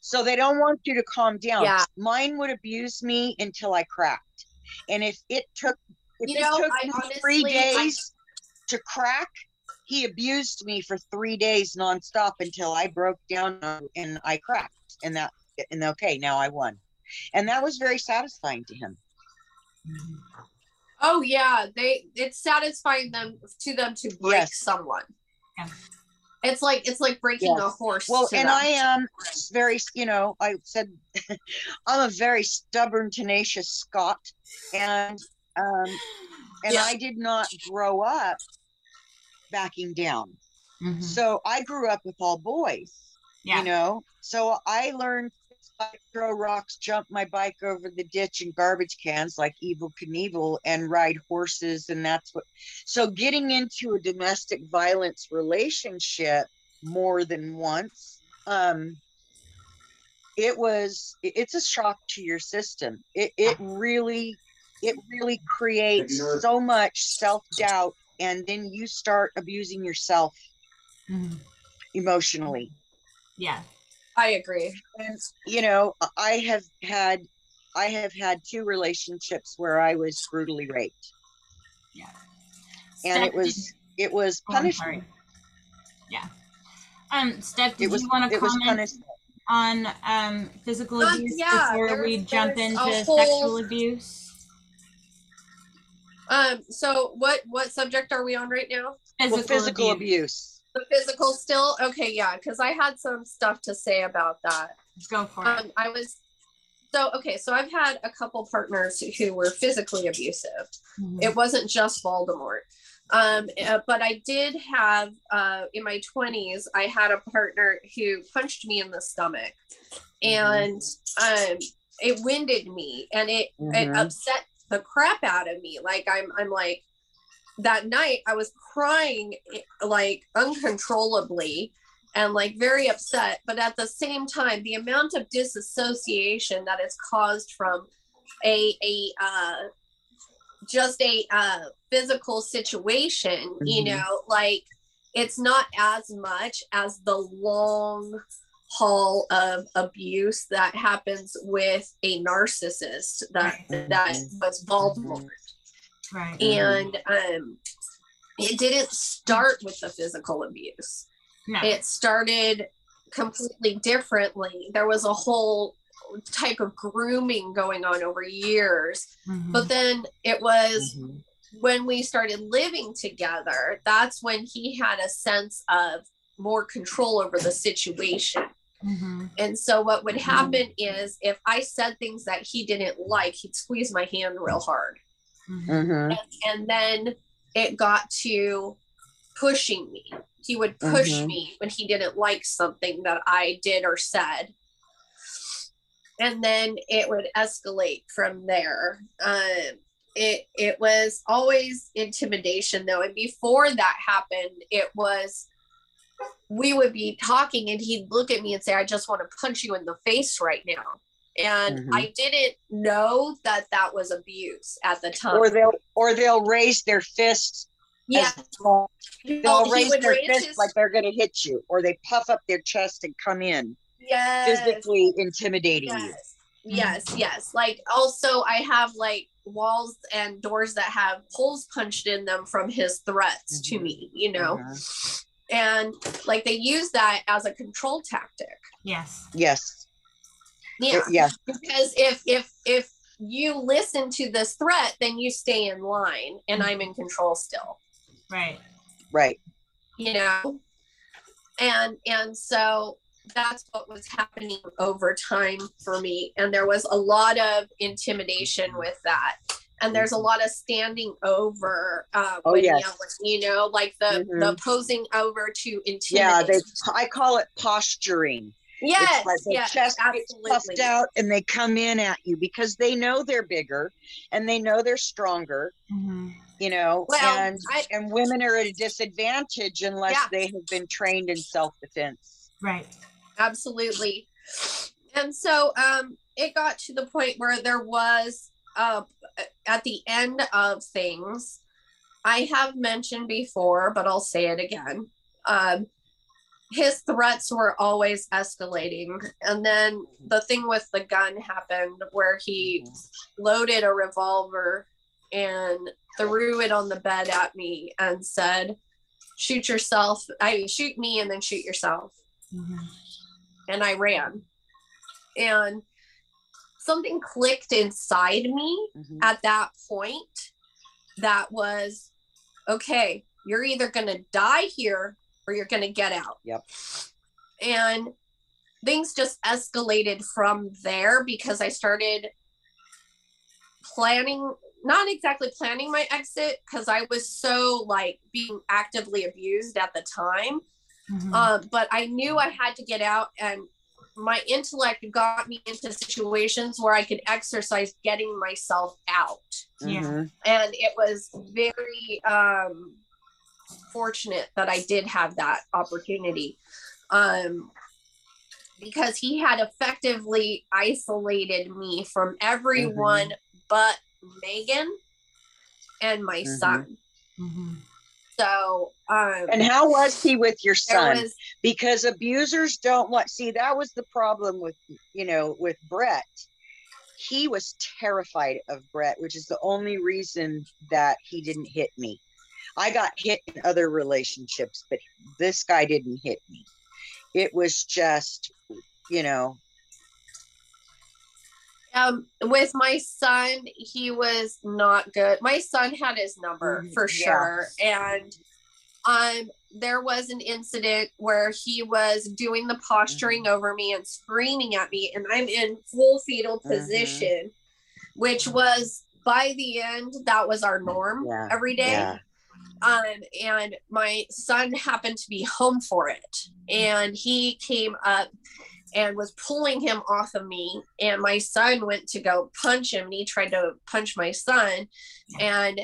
So they don't want you to calm down. Yeah. Mine would abuse me until I cracked. And if it took, if you it know, took I me honestly, three days I... to crack, he abused me for three days nonstop until I broke down and I cracked. And that, and okay, now I won. And that was very satisfying to him. Mm-hmm. Oh yeah, they it's satisfying them to them to break, yes, someone. Yeah. It's like it's like breaking, yes, a horse. Well, and them. I am very, you know, I said I'm a very stubborn, tenacious Scot, and um, and yeah. I did not grow up backing down. Mm-hmm. So I grew up with all boys, yeah, you know. So I learned. I throw rocks, jump my bike over the ditch and garbage cans like Evel Knievel, and ride horses, and that's what. So getting into a domestic violence relationship more than once, um, it was it's a shock to your system. It it really it really creates so much self-doubt, and then you start abusing yourself, mm-hmm, emotionally. Yeah. I agree. And, you know, I have had, I have had two relationships where I was brutally raped. Yeah. And Steph, it was, it was punishment. Oh, yeah. Um, Steph, did was, you want to comment on um, physical um, abuse yeah, before we jump into whole... sexual abuse? Um. So what, what subject are we on right now? Physical, well, physical abuse. abuse. The physical still? Okay, yeah, because I had some stuff to say about that. Let's go for um, it. I was So, okay, so I've had a couple partners who were physically abusive. Mm-hmm. It wasn't just Voldemort. Um, uh, but I did have, uh, in my twenties, I had a partner who punched me in the stomach, and mm-hmm. um, it winded me, and it, mm-hmm. it upset the crap out of me. Like, I'm, I'm like, that night I was crying like uncontrollably and like very upset. But at the same time, the amount of disassociation that is caused from a, a, uh, just a uh, physical situation, mm-hmm. you know, like it's not as much as the long haul of abuse that happens with a narcissist that mm-hmm. that was Voldemort. Right. And um, it didn't start with the physical abuse. No. It started completely differently. There was a whole type of grooming going on over years, mm-hmm. but then it was mm-hmm. when we started living together, that's when he had a sense of more control over the situation. Mm-hmm. And so what would happen mm-hmm. is if I said things that he didn't like, he'd squeeze my hand real hard. Mm-hmm. And, and then it got to pushing me. He would push mm-hmm. me when he didn't like something that I did or said. And then it would escalate from there. Um, it it was always intimidation, though. And before that happened, it was, we would be talking and he'd look at me and say, I just want to punch you in the face right now. And mm-hmm. I didn't know that that was abuse at the time. Or they'll, or they'll raise their fists. Yeah. Well. They'll well, raise their raise fists his... like they're going to hit you. Or they puff up their chest and come in. Yes. Physically intimidating yes. you. Yes, yes. Like, also, I have like walls and doors that have holes punched in them from his threats mm-hmm. to me, you know? Mm-hmm. And like they use that as a control tactic. Yes. Yes. Yeah. It, yeah. Because if, if, if you listen to this threat, then you stay in line and mm-hmm. I'm in control still. Right. Right. You know? And, and so, that's what was happening over time for me. And there was a lot of intimidation with that. And there's a lot of standing over, uh, oh, yes. you know, like the, mm-hmm. the posing over to intimidate. Yeah, they, I call it posturing. Yes, it's like the yes, chest absolutely. Gets puffed out and they come in at you because they know they're bigger and they know they're stronger, mm-hmm. you know, well, and, I, and women are at a disadvantage unless yeah. they have been trained in self-defense. Right. Absolutely. And so um, it got to the point where there was, uh, at the end of things, I have mentioned before, but I'll say it again. Um, his threats were always escalating. And then the thing with the gun happened where he loaded a revolver and threw it on the bed at me and said, shoot yourself. I mean, shoot me and then shoot yourself. Mm-hmm. And I ran, and something clicked inside me mm-hmm. at that point that was, okay, you're either going to die here or you're going to get out. Yep. And things just escalated from there because I started planning, not exactly planning my exit because I was so like being actively abused at the time. Mm-hmm. Uh, but I knew I had to get out, and my intellect got me into situations where I could exercise getting myself out. Mm-hmm. And it was very um, fortunate that I did have that opportunity um, because he had effectively isolated me from everyone mm-hmm. but Megan and my mm-hmm. son. Mm-hmm. So, um, and how was he with your son? Was, because abusers don't want, see, that was the problem with, you know, with Brett. He was terrified of Brett, which is the only reason that he didn't hit me. I got hit in other relationships, but this guy didn't hit me. It was just, you know. Um, with my son, he was not good. My son had his number for yeah. sure. And Um, there was an incident where he was doing the posturing mm-hmm. over me and screaming at me, and I'm in full fetal position, mm-hmm. which was, by the end, that was our norm yeah. every day. Yeah. Um, and my son happened to be home for it, and he came up and was pulling him off of me, and my son went to go punch him, and he tried to punch my son, and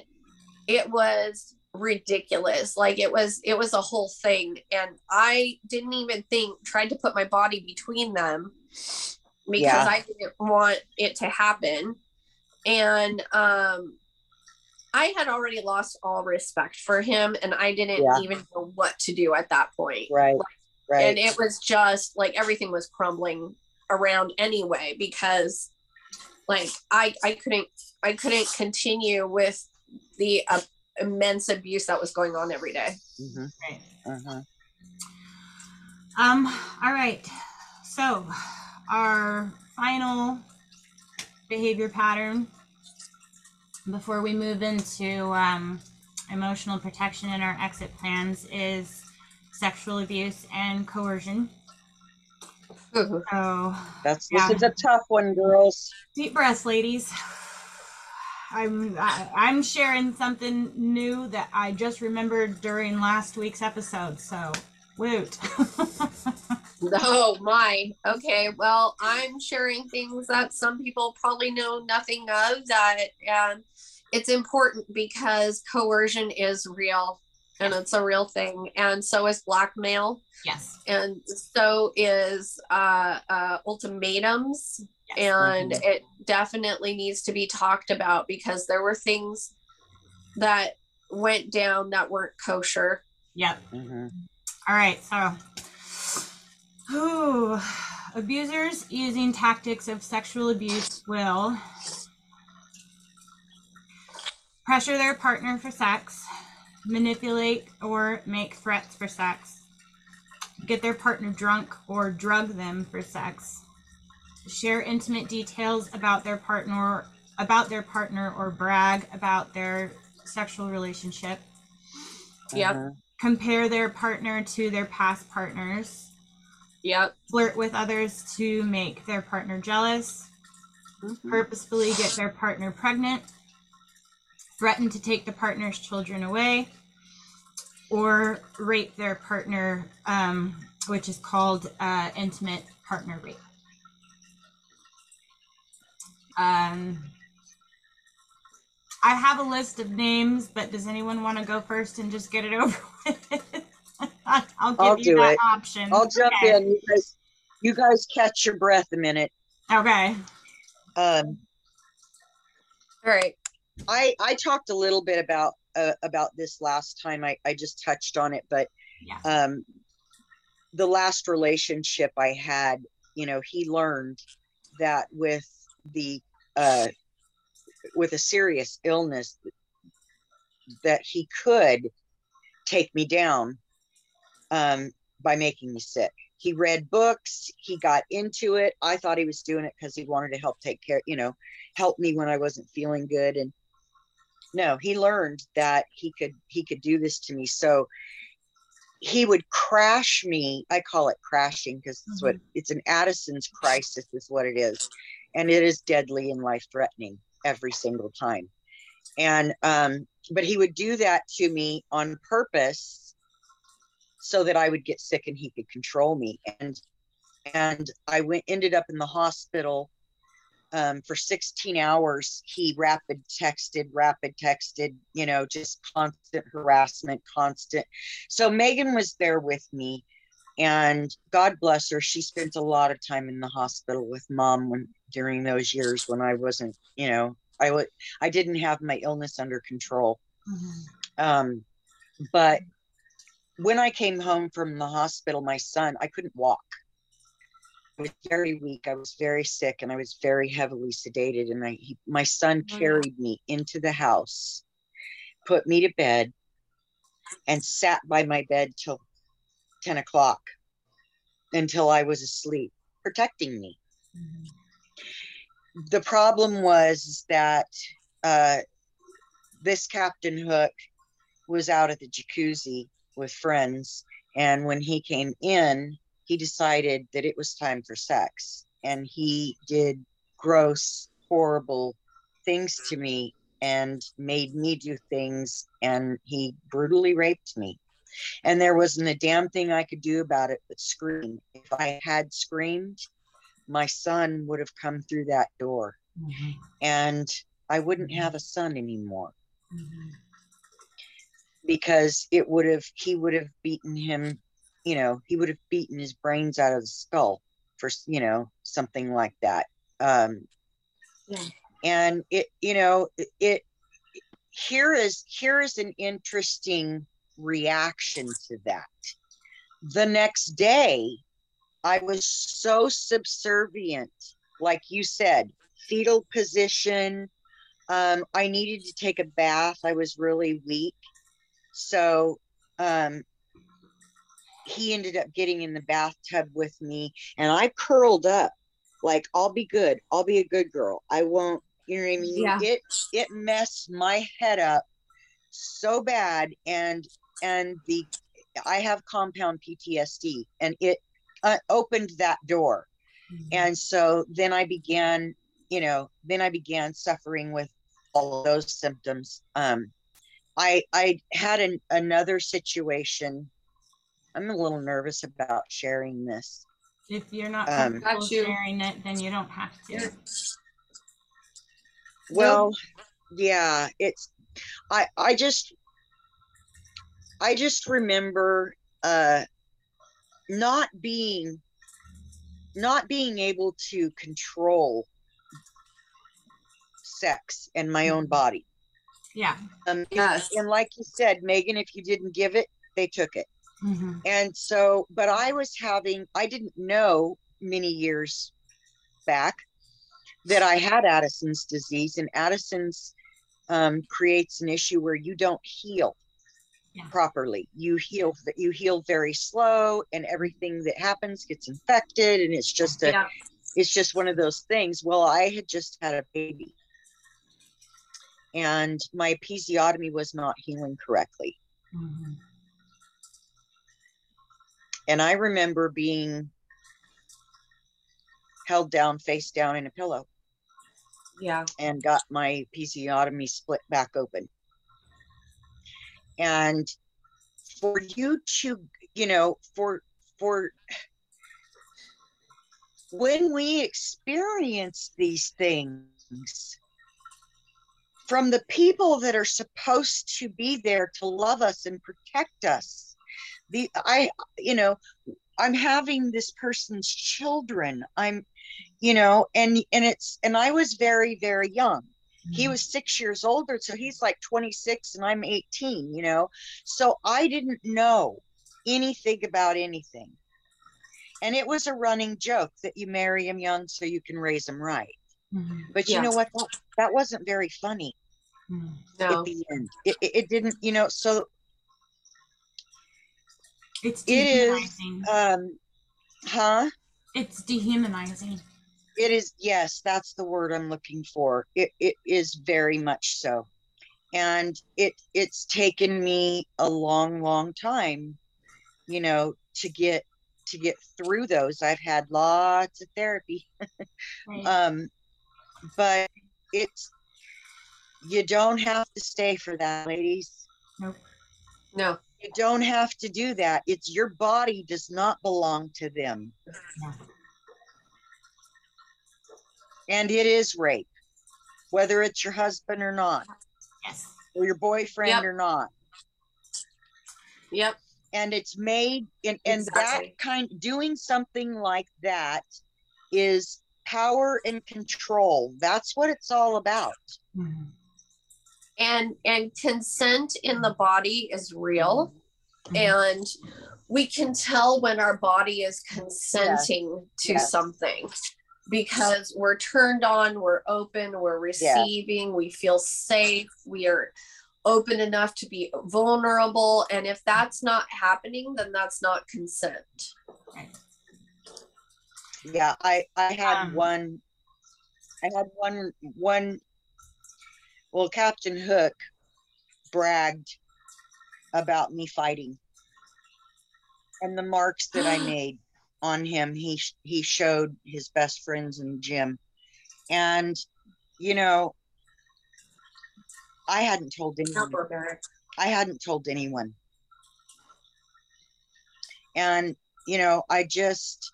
it was ridiculous. Like, it was, it was a whole thing. And I didn't even think, tried to put my body between them because yeah. I didn't want it to happen. And, um, I had already lost all respect for him, and I didn't yeah. even know what to do at that point. Right. Like, right. And it was just like, everything was crumbling around anyway, because like, I, I couldn't, I couldn't continue with the uh, immense abuse that was going on every day. Mm-hmm. Right. Uh-huh. Um, all right. So our final behavior pattern before we move into um, emotional protection and our exit plans is sexual abuse and coercion. Ooh. So that's yeah. this is a tough one, girls. Deep breaths, ladies. I'm I, I'm sharing something new that I just remembered during last week's episode. So woot. Oh my. Okay. Well, I'm sharing things that some people probably know nothing of, that um, it's important because coercion is real, and it's a real thing. And so is blackmail. Yes. And so is uh, uh, ultimatums. Yes. And mm-hmm. it definitely needs to be talked about, because there were things that went down that weren't kosher. Yep. Mm-hmm. All right. So. Ooh. Abusers using tactics of sexual abuse will pressure their partner for sex, manipulate or make threats for sex, get their partner drunk or drug them for sex, share intimate details about their partner, about their partner or brag about their sexual relationship. Yep. Uh-huh. Compare their partner to their past partners. Yep. Flirt with others to make their partner jealous, mm-hmm. purposefully get their partner pregnant, threaten to take the partner's children away, or rape their partner, um, which is called uh, intimate partner rape. Um, I have a list of names, but does anyone want to go first and just get it over with? I'll give I'll you do that it. option. I'll jump okay. in. You guys, you guys catch your breath a minute. Okay. Um. All right. I I talked a little bit about uh, about this last time. I I just touched on it, but yeah. um, the last relationship I had, you know, he learned that with the uh with a serious illness that he could take me down. Um, by making me sick. He read books, he got into it. I thought he was doing it because he wanted to help take care, you know, help me when I wasn't feeling good. And no, he learned that he could, he could do this to me. So he would crash me. I call it crashing because it's mm-hmm. what it's an Addison's crisis is what it is. And it is deadly and life-threatening every single time. And, um, but he would do that to me on purpose so that I would get sick and he could control me. And and I went ended up in the hospital um, for sixteen hours. He rapid texted, rapid texted, you know, just constant harassment, constant. So Megan was there with me, and God bless her. She spent a lot of time in the hospital with mom when during those years when I wasn't, you know, I w- I didn't have my illness under control. Mm-hmm. Um, but when I came home from the hospital, my son, I couldn't walk. I was very weak. I was very sick, and I was very heavily sedated. And I, he, my son carried me into the house, put me to bed, and sat by my bed till ten o'clock, until I was asleep, protecting me. Mm-hmm. The problem was that uh, this Captain Hook was out at the jacuzzi with friends. And when he came in, he decided that it was time for sex. And he did gross, horrible things to me and made me do things. And he brutally raped me. And there wasn't a damn thing I could do about it but scream. If I had screamed, my son would have come through that door. Mm-hmm. And I wouldn't have a son anymore. Mm-hmm. Because it would have, he would have beaten him, you know, he would have beaten his brains out of the skull for, you know, something like that. Um, yeah. And it, you know, it, it, here is, here is an interesting reaction to that. The next day, I was so subservient, like you said, fetal position. Um, I needed to take a bath. I was really weak. So um, he ended up getting in the bathtub with me, and I curled up like, I'll be good. I'll be a good girl. I won't, you know what I mean? Yeah. It, it messed my head up so bad. And, and the, I have compound P T S D, and it uh, opened that door. Mm-hmm. And so then I began, you know, then I began suffering with all of those symptoms. Um, I, I had an, another situation. I'm a little nervous about sharing this. If you're not um, sharing it, then you don't have to. Well, yeah, it's, I, I just, I just remember uh, not being, not being able to control sex and my own body. Yeah. Um, yes. And like you said, Megan, if you didn't give it, they took it. Mm-hmm. And so, but I was having, I didn't know many years back that I had Addison's disease, and Addison's um, creates an issue where you don't heal yeah. properly. You heal, you heal very slow, and everything that happens gets infected. And it's just a, yeah. it's just one of those things. Well, I had just had a baby, and my episiotomy was not healing correctly. Mm-hmm. And I remember being held down, face down in a pillow. Yeah. And got my episiotomy split back open. And for you to, you know, for, for when we experience these things, from the people that are supposed to be there to love us and protect us. The, I, you know, I'm having this person's children. I'm, you know, and, and it's, and I was very, very young. Mm-hmm. He was six years older. So he's like twenty-six and I'm eighteen, you know? So I didn't know anything about anything. And it was a running joke that you marry him young so you can raise him right. Mm-hmm. But you yeah. know what? That, that wasn't very funny. No. At the end. It, it, it didn't, you know, so it's dehumanizing. It is, um, huh? It's dehumanizing. It is, yes, that's the word I'm looking for. It It is very much so. And it it's taken me a long, long time, you know, to get, to get through those. I've had lots of therapy. Right. um, but it's, you don't have to stay for that, ladies. No, no, you don't have to do that. It's your body does not belong to them. No. And it is rape, whether it's your husband or not, yes, or your boyfriend yep. or not. Yep. And it's made in, and exactly. that kind, doing something like that is power and control. That's what it's all about. Mm-hmm. And and consent in the body is real. Mm-hmm. And we can tell when our body is consenting yes. to yes. something, because we're turned on, we're open, we're receiving, yeah. we feel safe, we are open enough to be vulnerable. And if that's not happening, then that's not consent. Right. Yeah, I, I had um, one, I had one, one, well, Captain Hook bragged about me fighting and the marks that I made on him, he he showed his best friends in the gym. And, you know, I hadn't told anyone. I hadn't told anyone. And, you know, I just,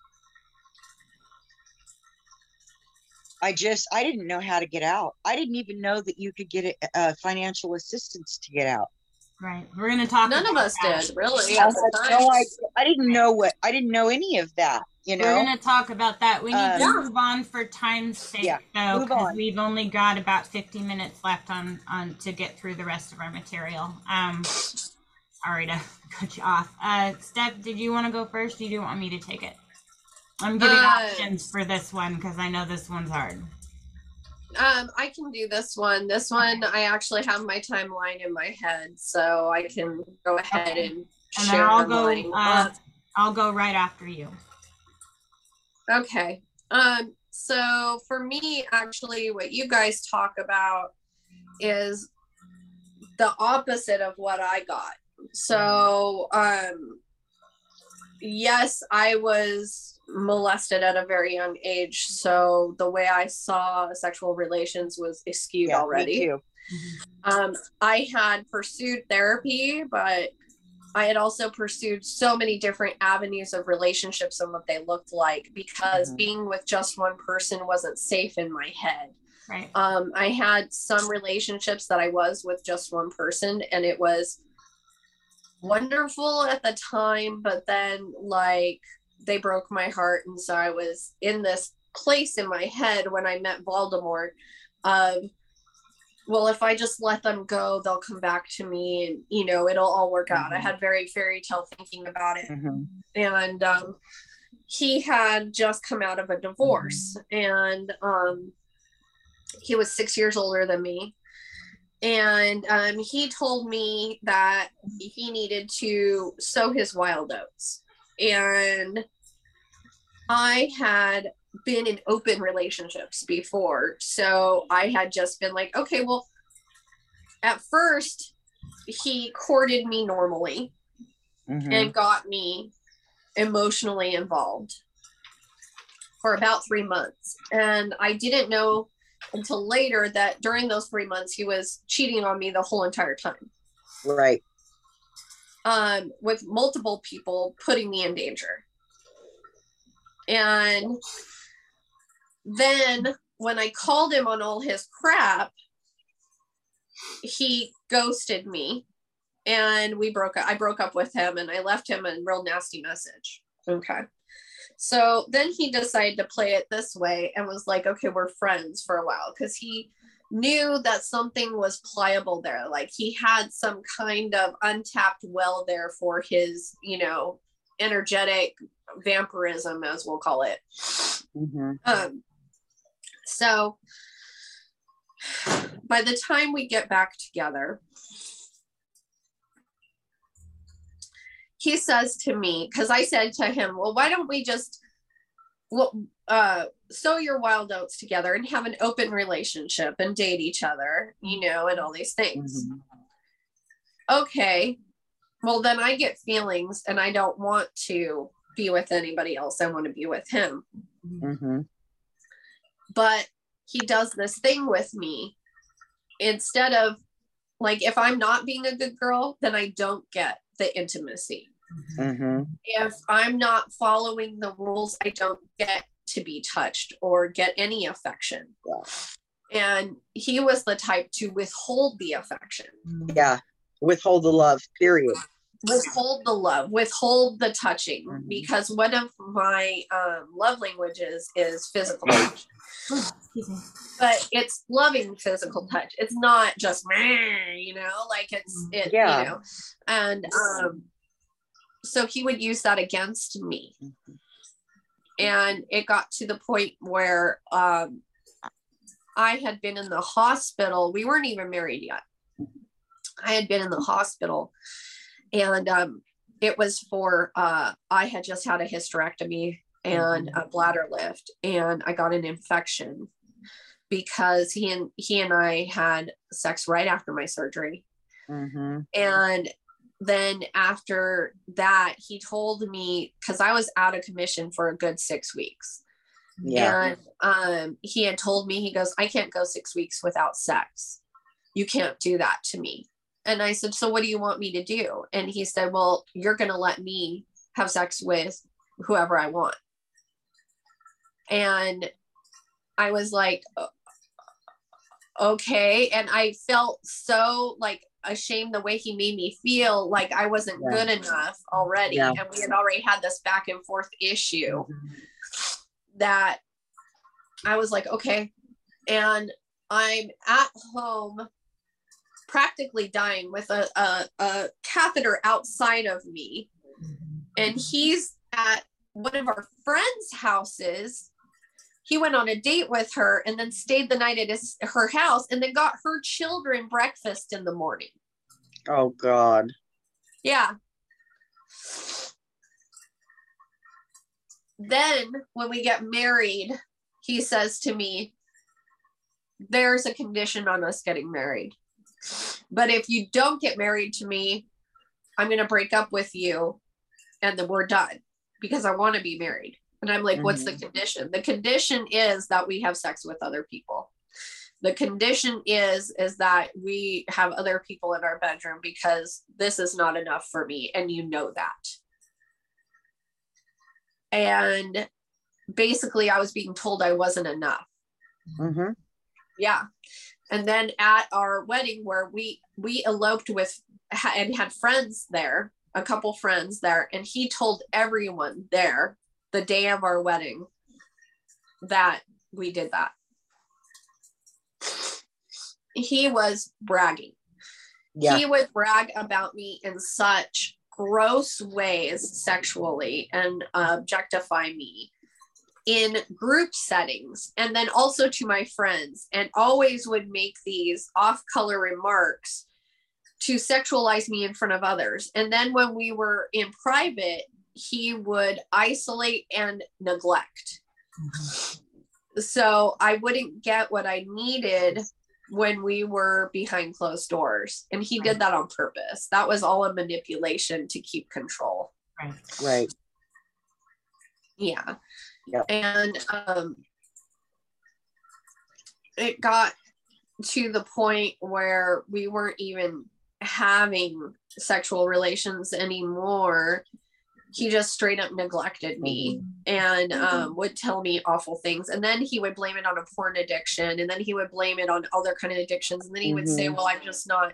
I just, I didn't know how to get out. I didn't even know that you could get a, a financial assistance to get out. Right. We're going to talk. None of us did, really. I, no, I, I didn't know what, I didn't know any of that, you know. We're going to talk about that. We need um, to move on for time's sake, yeah, though, because we've only got about fifty minutes left on, on to get through the rest of our material. Um, sorry to cut you off. Uh, Steph, did you want to go first? Or you do want me to take it? I'm giving uh, options for this one because I know this one's hard. Um, I can do this one. This one, I actually have my timeline in my head, so I can go ahead okay. and share and I'll go. Uh, I'll go right after you. Okay. Um, so for me, actually, what you guys talk about is the opposite of what I got. So, um, yes, I was molested at a very young age, so the way I saw sexual relations was skewed yeah, already. Me too. Um, I had pursued therapy, but I had also pursued so many different avenues of relationships and what they looked like, because mm-hmm. being with just one person wasn't safe in my head. Right. Um, I had some relationships that I was with just one person, and it was wonderful at the time, but then like they broke my heart. And so I was in this place in my head when I met Voldemort of, well, if I just let them go, they'll come back to me and, you know, it'll all work out. Mm-hmm. I had very fairy tale thinking about it. Mm-hmm. And um, he had just come out of a divorce, and um, he was six years older than me. And um, he told me that he needed to sow his wild oats. And I had been in open relationships before, so I had just been like, okay, well, at first he courted me normally mm-hmm. and got me emotionally involved for about three months. And I didn't know until later that during those three months, he was cheating on me the whole entire time. Right. Um, with multiple people, putting me in danger. And then when I called him on all his crap, he ghosted me, and we broke up. I broke up with him, and I left him a real nasty message. Okay. So then he decided to play it this way and was like, okay, we're friends for a while, because he knew that something was pliable there. Like he had some kind of untapped well there for his, you know, energetic vampirism, as we'll call it. Mm-hmm. Um, so by the time we get back together, he says to me, because I said to him, well, why don't we just, well, uh, sow your wild oats together and have an open relationship and date each other, you know, and all these things. Mm-hmm. Okay. Well, then I get feelings and I don't want to be with anybody else. I want to be with him. Mm-hmm. But he does this thing with me. Instead of like, if I'm not being a good girl, then I don't get the intimacy. Mm-hmm. If I'm not following the rules, I don't get to be touched or get any affection. Yeah. And he was the type to withhold the affection. Yeah. Withhold the love, period. Withhold the love, withhold the touching, mm-hmm. because one of my um, love languages is physical touch. But it's loving physical touch. It's not just, you know, like it's, it, yeah. you know, and um, so he would use that against me. Mm-hmm. And it got to the point where um, I had been in the hospital. We weren't even married yet. I had been in the hospital, and um, it was for, uh, I had just had a hysterectomy and a bladder lift, and I got an infection because he and he and I had sex right after my surgery. Mm-hmm. And then after that, he told me, because I was out of commission for a good six weeks. Yeah. And um, he had told me, he goes, I can't go six weeks without sex. You can't do that to me. And I said, so what do you want me to do? And he said, well, you're going to let me have sex with whoever I want. And I was like, okay. And I felt so like ashamed the way he made me feel, like I wasn't yeah. good enough already. Yeah. And we had already had this back and forth issue mm-hmm. that I was like, okay. And I'm at home practically dying with a, a, a catheter outside of me. And he's at one of our friends' houses. He went on a date with her and then stayed the night at his, her house and then got her children breakfast in the morning. Oh, God. Yeah. Then when we get married, he says to me, there's a condition on us getting married. But if you don't get married to me, I'm going to break up with you and then we're done because I want to be married. And I'm like, mm-hmm. what's the condition? The condition is that we have sex with other people. The condition is, is that we have other people in our bedroom because this is not enough for me. And you know that. And basically I was being told I wasn't enough. Mm-hmm. Yeah. And then at our wedding where we, we eloped with and had friends there, a couple friends there. And he told everyone there the day of our wedding that we did that. He was bragging. Yeah. He would brag about me in such gross ways sexually and objectify me in group settings and then also to my friends, and always would make these off-color remarks to sexualize me in front of others. And then when we were in private, he would isolate and neglect. So I wouldn't get what I needed when we were behind closed doors. And he did that on purpose. That was all a manipulation to keep control. Right. Right. Yeah. Yep. And um, it got to the point where we weren't even having sexual relations anymore. He just straight up neglected me and um, would tell me awful things. And then he would blame it on a porn addiction. And then he would blame it on other kind of addictions. And then he would mm-hmm. say, well, I'm just not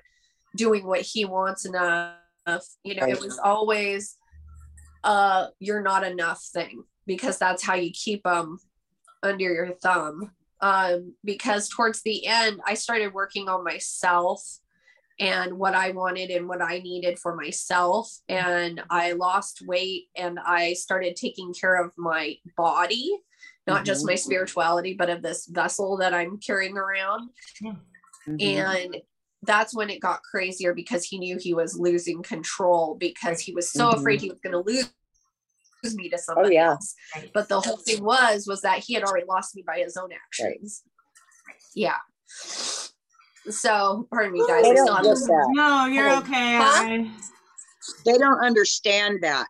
doing what he wants enough. You know, right. It was always uh, you're not enough thing, because that's how you keep them under your thumb. Um, because towards the end, I started working on myself and what I wanted and what I needed for myself. And I lost weight and I started taking care of my body, not mm-hmm. just my spirituality, but of this vessel that I'm carrying around. Mm-hmm. And that's when it got crazier, because he knew he was losing control, because he was so mm-hmm. afraid he was going to lose me to somebody oh, yeah. else. But the whole thing was, was that he had already lost me by his own actions. Right. Yeah. So, pardon me, guys. They don't get that. No, you're oh. okay. Huh? I... They don't understand that.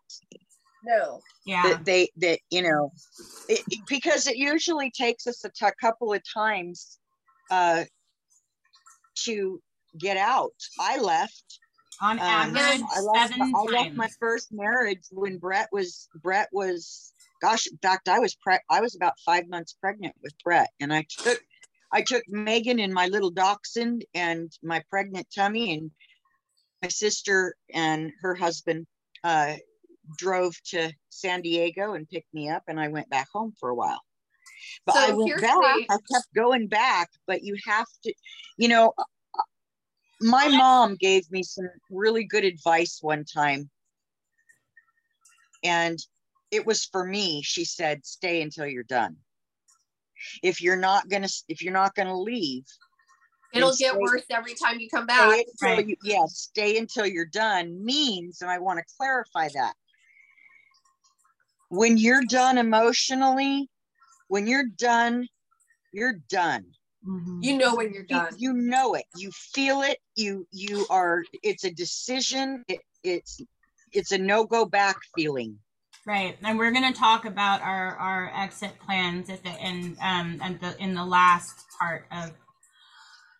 No. Yeah. That they, that you know, it, because it usually takes us a t- couple of times uh, to get out. I left. On um, average, I left, seven I left times. My first marriage when Brett was Brett was. Gosh, in fact, I was pre- I was about five months pregnant with Brett, and I took. I took Megan and my little dachshund and my pregnant tummy, and my sister and her husband uh, drove to San Diego and picked me up, and I went back home for a while. But so I went back, me. I kept going back, but you have to, you know, my mom gave me some really good advice one time. And it was for me. She said, stay until you're done. If you're not gonna, if you're not gonna leave, it'll get stay, worse every time you come back. Yes, stay, right. yeah, stay until you're done means, and I want to clarify that. When you're done emotionally, when you're done, you're done. Mm-hmm. You know when you're done. You, you know it. You feel it. You you are. It's a decision. It, it's it's a no go back feeling. Right. And we're going to talk about our, our exit plans at the end, um, at the, in the last part of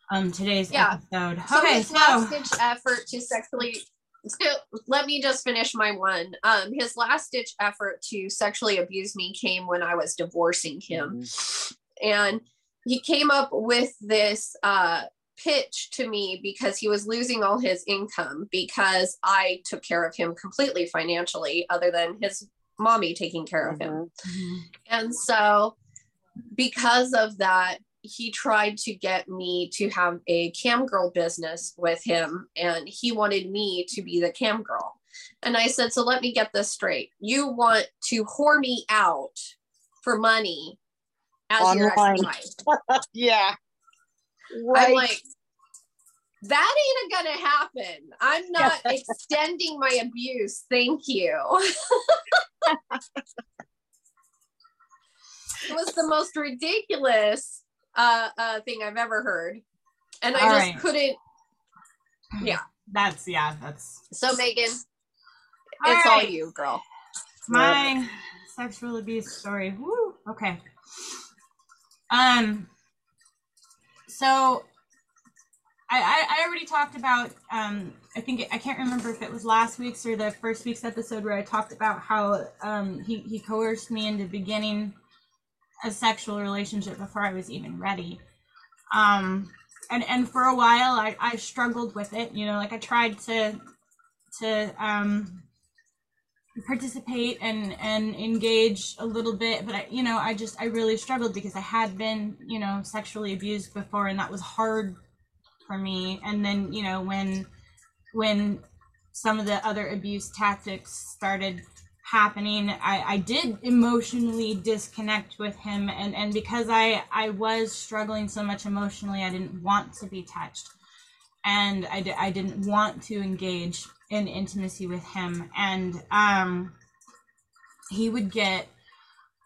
um, today's yeah. episode. So okay, his so. last ditch effort to sexually, so let me just finish my one. Um, his last ditch effort to sexually abuse me came when I was divorcing him. Mm-hmm. And he came up with this uh, pitch to me because he was losing all his income because I took care of him completely financially, other than his mommy taking care of him. Mm-hmm. And so because of that, he tried to get me to have a cam girl business with him, and he wanted me to be the cam girl. And I said, so let me get this straight. You want to whore me out for money as Online. your ex-wife. Yeah. Right. I'm like, that ain't gonna happen. I'm not extending my abuse. Thank you. It was the most ridiculous uh, uh, thing I've ever heard. And I All just right. couldn't. Yeah. That's, yeah, that's. So, Megan, all it's right. all you, girl. My yeah. sexual abuse story. Woo. Okay. Um, so I, I already talked about, um, I think, I can't remember if it was last week's or the first week's episode where I talked about how um, he, he coerced me into beginning a sexual relationship before I was even ready. Um, and, and for a while, I, I struggled with it, you know, like I tried to, to um, participate and, and engage a little bit, but I, you know, I just, I really struggled because I had been, you know, sexually abused before, and that was hard for me. And then, you know, when when some of the other abuse tactics started happening, I, I did emotionally disconnect with him, and and because I I was struggling so much emotionally, I didn't want to be touched, and I, I didn't want to engage in intimacy with him. And um he would get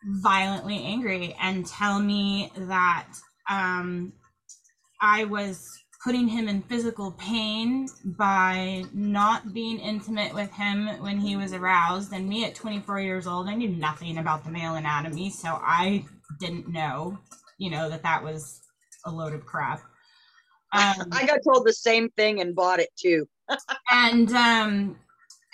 violently angry and tell me that um I was putting him in physical pain by not being intimate with him when he was aroused. And me at twenty-four years old, I knew nothing about the male anatomy, so I didn't know, you know, that that was a load of crap. Um, I got told the same thing and bought it too. and um,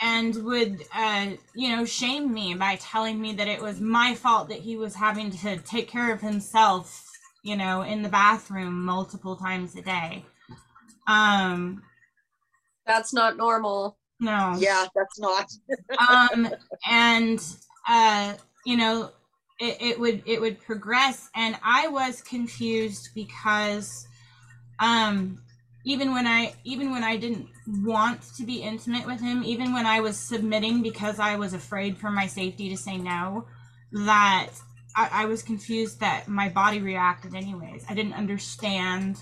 and would, uh, you know, shame me by telling me that it was my fault that he was having to take care of himself, you know, in the bathroom multiple times a day. Um, that's not normal. No. Yeah, that's not. um, and, uh, you know, it, it would, it would progress. And I was confused because, um, even when I, even when I didn't want to be intimate with him, even when I was submitting because I was afraid for my safety to say no, that I, I was confused that my body reacted anyways. I didn't understand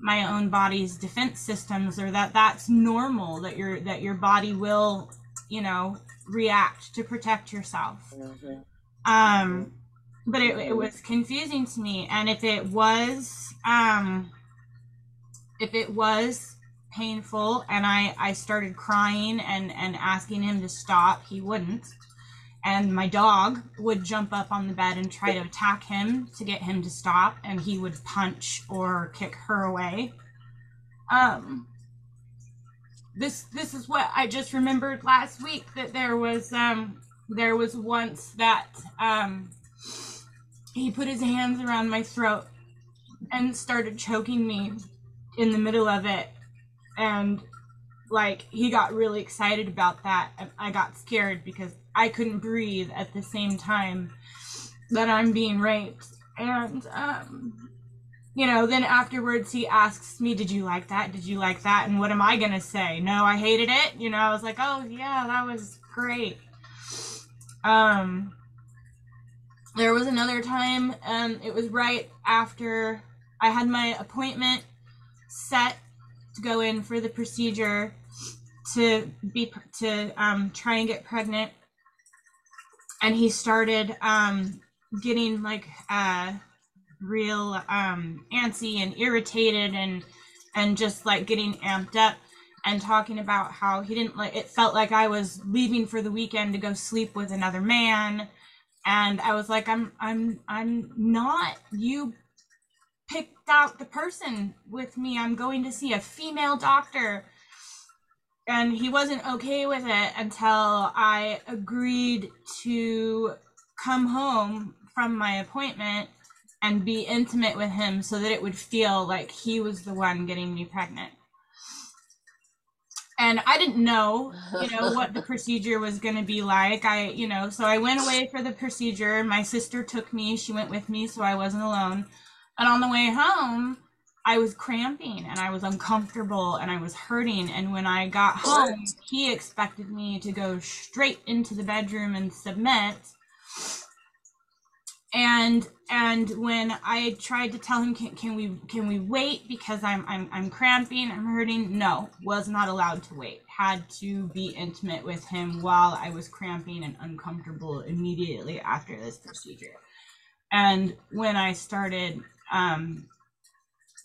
my own body's defense systems, or that that's normal, that your that your body will, you know, react to protect yourself. Mm-hmm. Um, but it, it was confusing to me. And if it was, um, if it was painful, and I, I started crying and, and asking him to stop, he wouldn't. And my dog would jump up on the bed and try to attack him to get him to stop, and he would punch or kick her away. Um, this this is what I just remembered last week, that there was um, there was once that um, he put his hands around my throat and started choking me in the middle of it, and like he got really excited about that, and I got scared because I couldn't breathe at the same time that I'm being raped. And, um, you know, then afterwards he asks me, did you like that? Did you like that? And what am I going to say? No, I hated it. You know, I was like, oh yeah, that was great. Um, there was another time, um, it was right after I had my appointment set to go in for the procedure to be, to, um, try and get pregnant. And he started, um, getting like, uh, real, um, antsy and irritated and, and just like getting amped up. and talking about how he didn't like, it felt like I was leaving for the weekend to go sleep with another man. And I was like, I'm, I'm, I'm not, you picked out the person with me. I'm going to see a female doctor. And he wasn't okay with it until I agreed to come home from my appointment and be intimate with him so that it would feel like he was the one getting me pregnant. And I didn't know, you know, what the procedure was going to be like. I, you know, so I went away for the procedure. My sister took me. She went with me, so I wasn't alone. And on the way home, I was cramping and I was uncomfortable and I was hurting. And when I got home, he expected me to go straight into the bedroom and submit. And and when I tried to tell him, can, can we can we wait because I'm I'm I'm cramping, I'm hurting? No, was not allowed to wait. Had to be intimate with him while I was cramping and uncomfortable immediately after this procedure. And when I started, um,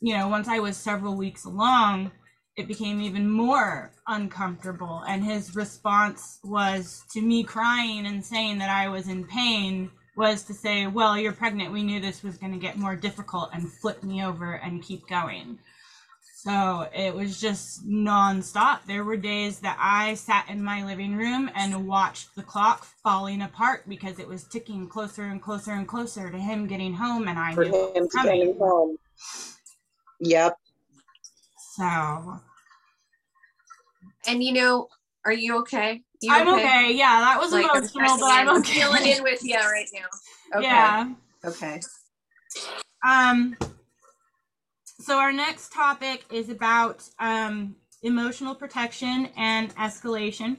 you know, once I was several weeks along, it became even more uncomfortable. And his response was to me crying and saying that I was in pain, was to say, well, you're pregnant. We knew this was going to get more difficult, and flip me over and keep going. So it was just nonstop. There were days that I sat in my living room and watched the clock falling apart because it was ticking closer and closer and closer to him getting home, and I For knew him to coming. home. Yep. So. And you know, are you okay? You I'm okay? okay. Yeah, that was like, emotional, but I'm okay. Feeling in with you right now. Okay. Yeah. Okay. Um. So our next topic is about um, emotional protection and escalation.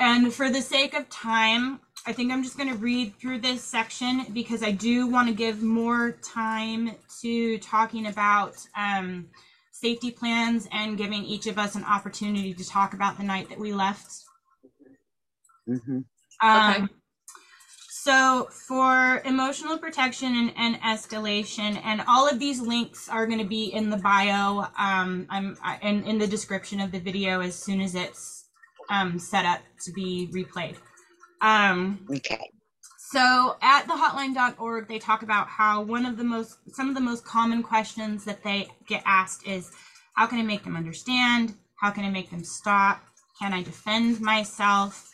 And for the sake of time, I think I'm just going to read through this section because I do want to give more time to talking about um, safety plans and giving each of us an opportunity to talk about the night that we left. Mm-hmm. Um, okay. So for emotional protection and, and escalation, and all of these links are going to be in the bio um, I'm, I, and in the description of the video as soon as it's um, set up to be replayed. Um, okay. So at the hotline dot org, they talk about how one of the most, some of the most common questions that they get asked is, how can I make them understand? How can I make them stop? Can I defend myself?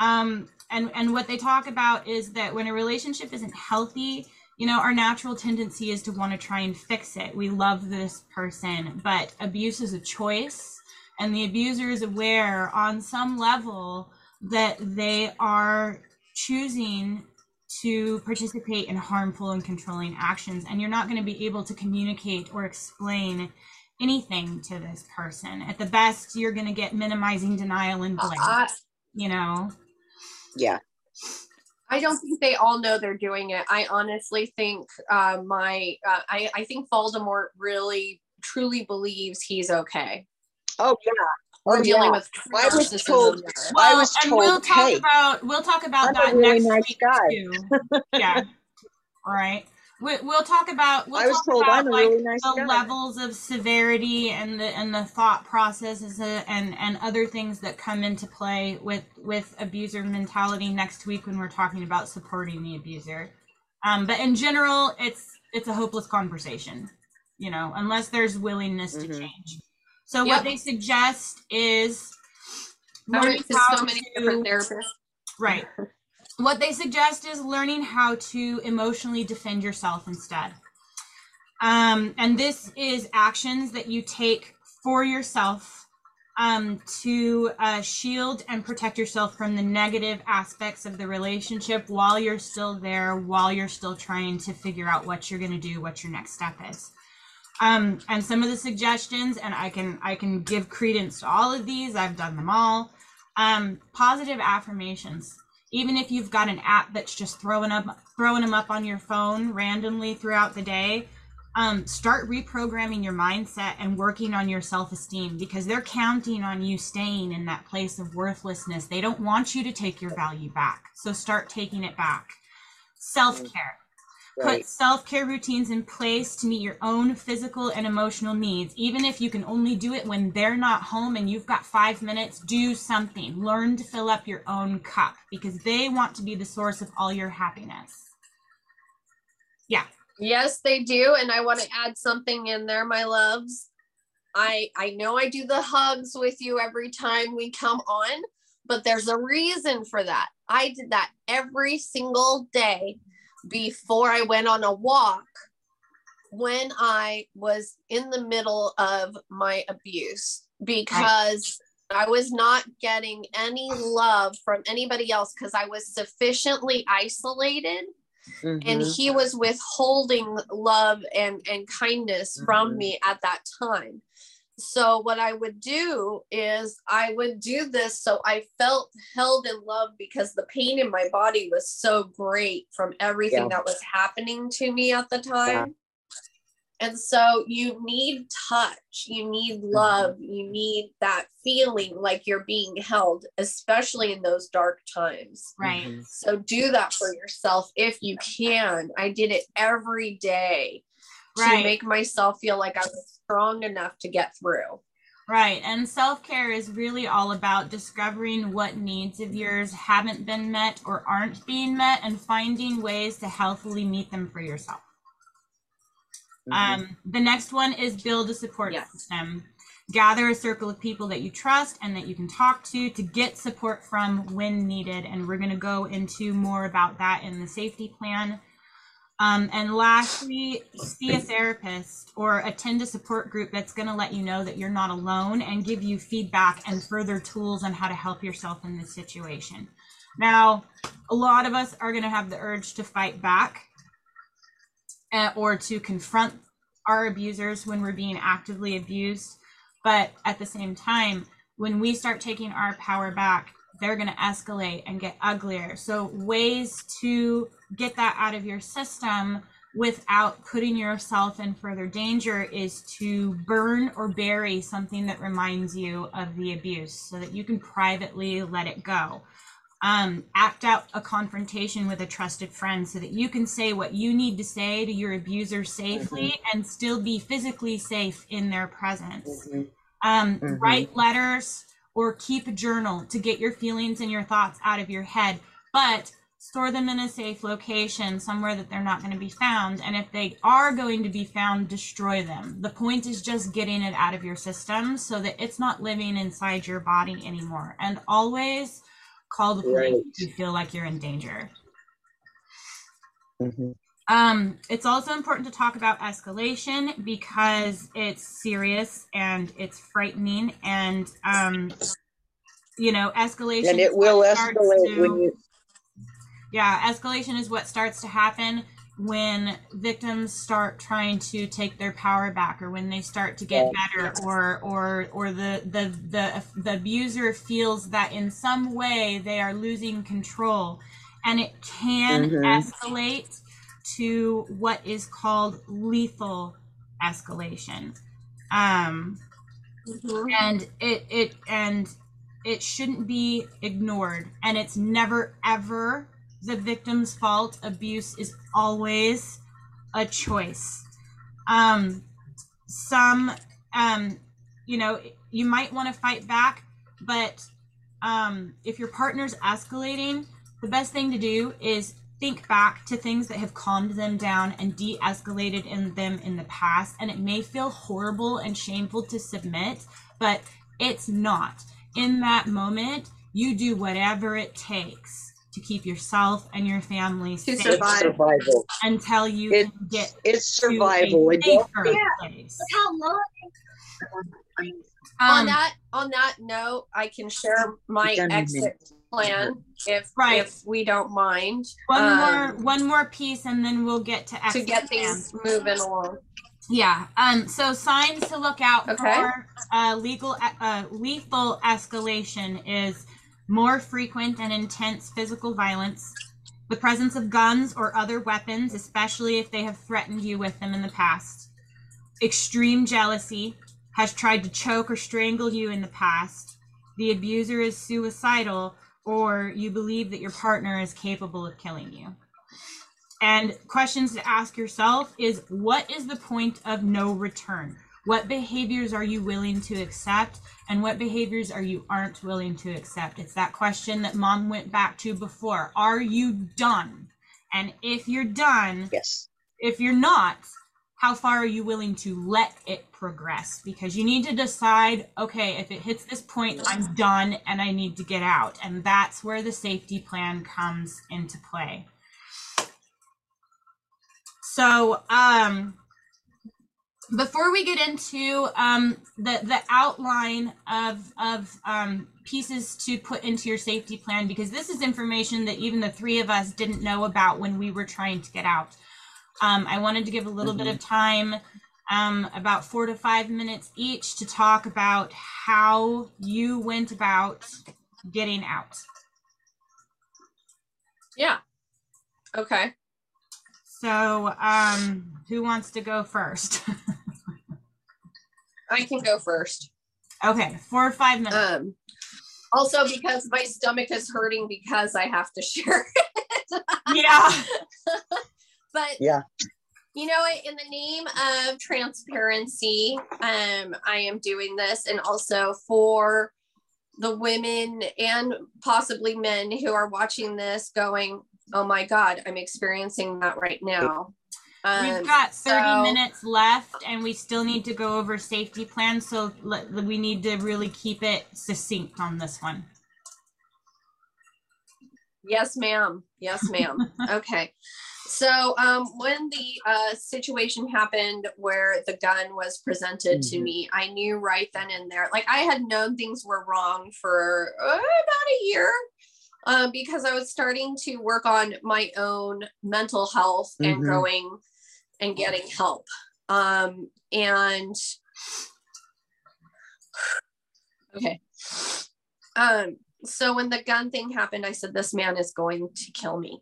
Um, and, and what they talk about is that when a relationship isn't healthy, you know, our natural tendency is to want to try and fix it. We love this person, but abuse is a choice, and the abuser is aware on some level that they are choosing to participate in harmful and controlling actions, and you're not going to be able to communicate or explain anything to this person. At the best, you're going to get minimizing, denial, and blame, uh, you know? Yeah. I don't think they all know they're doing it. I honestly think uh, my, uh, I, I think Voldemort really, truly believes he's okay. Oh, yeah. We're oh, dealing yeah. with I was told, well, I was told, and we'll talk hey, about we'll talk about I'm that a really next nice week guy. too. Yeah. All right. We, we'll talk about we'll I was talk told about I'm a like really nice the guy. levels of severity and the and the thought processes and and other things that come into play with with abuser mentality next week when we're talking about supporting the abuser. Um, but in general, it's it's a hopeless conversation, you know, unless there's willingness mm-hmm. to change. So yep. what they suggest is learning how so many to, different therapists. Right. What they suggest is learning how to emotionally defend yourself instead. Um, and this is actions that you take for yourself um, to uh, shield and protect yourself from the negative aspects of the relationship while you're still there, while you're still trying to figure out what you're going to do, what your next step is. Um, and some of the suggestions, and I can I can give credence to all of these. I've done them all. Um, positive affirmations. Even if you've got an app that's just throwing up throwing them up on your phone randomly throughout the day, um, start reprogramming your mindset and working on your self-esteem, because they're counting on you staying in that place of worthlessness. They don't want you to take your value back. So start taking it back. Self-care. Right. Put self-care routines in place to meet your own physical and emotional needs. Even if you can only do it when they're not home and you've got five minutes, do something. Learn to fill up your own cup because they want to be the source of all your happiness. Yeah. Yes, they do. And I want to add something in there, my loves. I, I know I do the hugs with you every time we come on, but there's a reason for that. I did that every single day. Before I went on a walk, when I was in the middle of my abuse, because I was not getting any love from anybody else because I was sufficiently isolated, mm-hmm. and he was withholding love and, and kindness mm-hmm. from me at that time. So what I would do is I would do this so I felt held in love because the pain in my body was so great from everything yeah. that was happening to me at the time. Yeah. And so you need touch, you need love, mm-hmm. you need that feeling like you're being held, especially in those dark times. Right. Mm-hmm. So do that for yourself if you can. I did it every day. Right. To make myself feel like I was strong enough to get through. Right. And self-care is really all about discovering what needs of yours haven't been met or aren't being met and finding ways to healthily meet them for yourself. Mm-hmm. Um, the next one is build a support yes. system. Gather a circle of people that you trust and that you can talk to to get support from when needed. And we're going to go into more about that in the safety plan. Um, and lastly, see a therapist or attend a support group that's going to let you know that you're not alone and give you feedback and further tools on how to help yourself in this situation. Now, a lot of us are going to have the urge to fight back uh, or to confront our abusers when we're being actively abused. But at the same time, when we start taking our power back, they're going to escalate and get uglier. So ways to get that out of your system without putting yourself in further danger is to burn or bury something that reminds you of the abuse so that you can privately let it go. Um, act out a confrontation with a trusted friend so that you can say what you need to say to your abuser safely mm-hmm. and still be physically safe in their presence. Mm-hmm. Um, mm-hmm. Write letters or keep a journal to get your feelings and your thoughts out of your head, but store them in a safe location somewhere that they're not going to be found. And if they are going to be found, destroy them. The point is just getting it out of your system so that it's not living inside your body anymore. And always call the police if you feel like you're in danger. Mm-hmm. Um, it's also important to talk about escalation because it's serious and it's frightening and, um, you know, escalation. And it will escalate to, when you. Yeah, escalation is what starts to happen when victims start trying to take their power back or when they start to get better or or or the the the, the abuser feels that in some way they are losing control, and it can mm-hmm. escalate to what is called lethal escalation, um, mm-hmm. and it it and it shouldn't be ignored. And it's never ever the victim's fault. Abuse is always a choice. Um, some, um, you know, you might want to fight back, but um, if your partner's escalating, the best thing to do is think back to things that have calmed them down and de-escalated in them in the past. And it may feel horrible and shameful to submit, but it's not. In that moment, you do whatever it takes to keep yourself and your family safe survival. Until you it's, can get it's survival. To a safer yeah. place. But how long? Um, on that on that note, I can share my exit plan if right. if we don't mind. One um, more one more piece and then we'll get to exit to get things plan. Moving along. Yeah. Um. So signs to look out okay. for uh, legal uh, lethal escalation is more frequent and intense physical violence, the presence of guns or other weapons, especially if they have threatened you with them in the past, extreme jealousy, has tried to choke or strangle you in the past, the abuser is suicidal, or you believe that your partner is capable of killing you. And questions to ask yourself is, what is the point of no return? What behaviors are you willing to accept, and what behaviors are you aren't willing to accept? It's that question that mom went back to before. Are you done? And if you're done, yes. If you're not, how far are you willing to let it progress? Because you need to decide, okay, if it hits this point, I'm done and I need to get out. And that's where the safety plan comes into play. So, um, before we get into um, the, the outline of, of um, pieces to put into your safety plan, because this is information that even the three of us didn't know about when we were trying to get out. Um, I wanted to give a little mm-hmm. bit of time, um, about four to five minutes each, to talk about how you went about getting out. Yeah. Okay. So, um, who wants to go first? I can go first. Okay, four or five minutes. Um, also, because my stomach is hurting because I have to share it. Yeah. But, yeah. You know, in the name of transparency, um, I am doing this, and also for the women and possibly men who are watching this going, oh my God, I'm experiencing that right now. Um, We've got thirty so, minutes left, and we still need to go over safety plans. So le- we need to really keep it succinct on this one. Yes, ma'am. Yes, ma'am. Okay. So um, when the uh, situation happened where the gun was presented mm-hmm. to me, I knew right then and there, like I had known things were wrong for uh, about a year. Um, because I was starting to work on my own mental health and mm-hmm. going and getting help. Um, and okay. Um, so when the gun thing happened, I said, this man is going to kill me.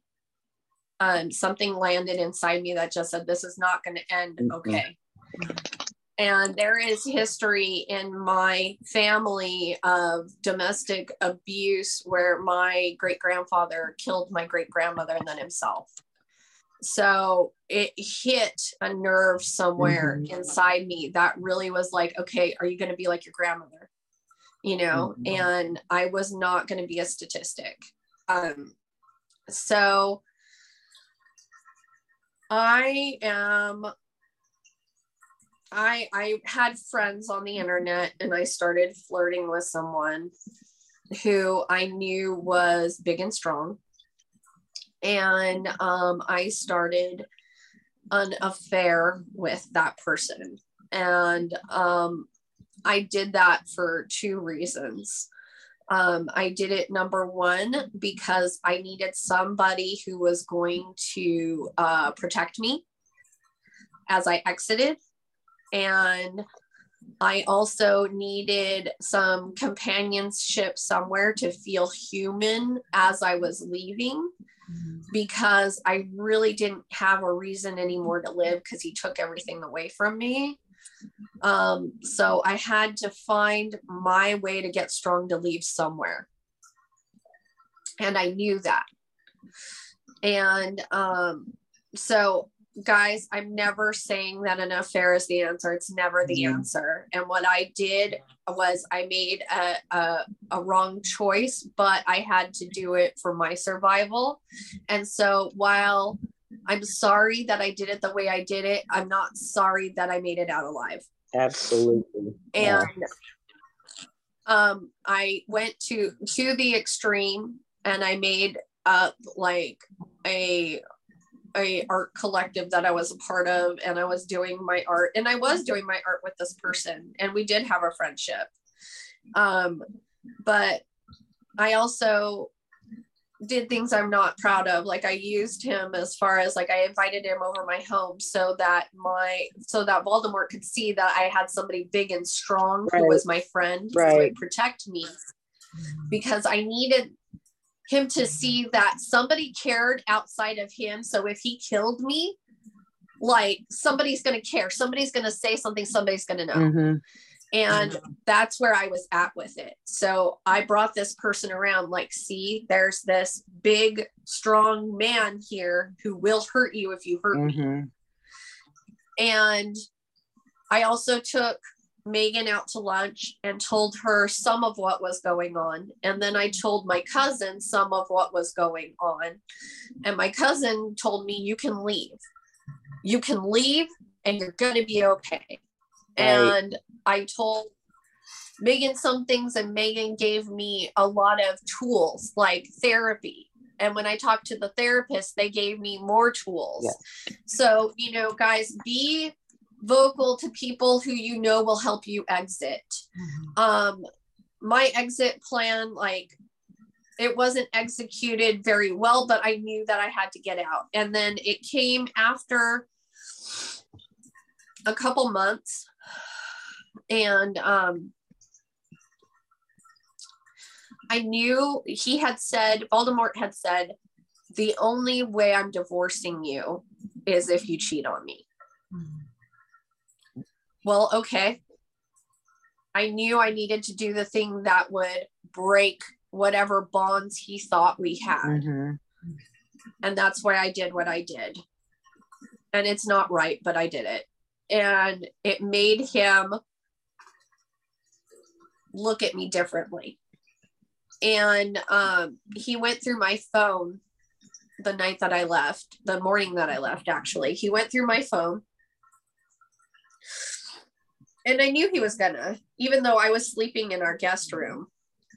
Um, something landed inside me that just said, this is not going to end. Mm-hmm. Okay. And there is history in my family of domestic abuse where my great-grandfather killed my great-grandmother and then himself. So it hit a nerve somewhere mm-hmm. inside me that really was like, okay, are you going to be like your grandmother? You know, mm-hmm. and I was not going to be a statistic. Um, so I am... I, I had friends on the internet, and I started flirting with someone who I knew was big and strong. And um, I started an affair with that person. And um, I did that for two reasons. Um, I did it, number one, because I needed somebody who was going to uh, protect me as I exited. And I also needed some companionship somewhere to feel human as I was leaving, mm-hmm. because I really didn't have a reason anymore to live because he took everything away from me. Um, so I had to find my way to get strong to leave somewhere. And I knew that. And um, so... guys, I'm never saying that an affair is the answer. It's never the mm-hmm. answer. And what I did was I made a, a, a wrong choice, but I had to do it for my survival. And so while I'm sorry that I did it the way I did it, I'm not sorry that I made it out alive. Absolutely. And yeah. um, I went to, to the extreme, and I made up like a... a art collective that I was a part of, and I was doing my art and I was doing my art with this person, and we did have a friendship. Um, but I also did things I'm not proud of. Like I used him as far as like, I invited him over my home so that my, so that Voldemort could see that I had somebody big and strong right. who was my friend right. who would protect me, because I needed him to see that somebody cared outside of him. So if he killed me, like somebody's going to care, somebody's going to say something, somebody's going to know. Mm-hmm. And that's where I was at with it. So I brought this person around, like, see, there's this big, strong man here who will hurt you if you hurt mm-hmm. me. And I also took Megan out to lunch and told her some of what was going on. And then I told my cousin some of what was going on. And my cousin told me, you can leave. You can leave and you're going to be okay. Right. And I told Megan some things, and Megan gave me a lot of tools, like therapy. And when I talked to the therapist, they gave me more tools. Yeah. So, you know, guys, be vocal to people who you know will help you exit. Mm-hmm. Um, my exit plan, like, it wasn't executed very well, but I knew that I had to get out. And then it came after a couple months, and um, I knew he had said, Voldemort had said, the only way I'm divorcing you is if you cheat on me. Mm-hmm. Well, okay. I knew I needed to do the thing that would break whatever bonds he thought we had. Mm-hmm. And that's why I did what I did. And it's not right, but I did it. And it made him look at me differently. And um, he went through my phone the night that I left, the morning that I left, actually. He went through my phone. And I knew he was gonna, even though I was sleeping in our guest room.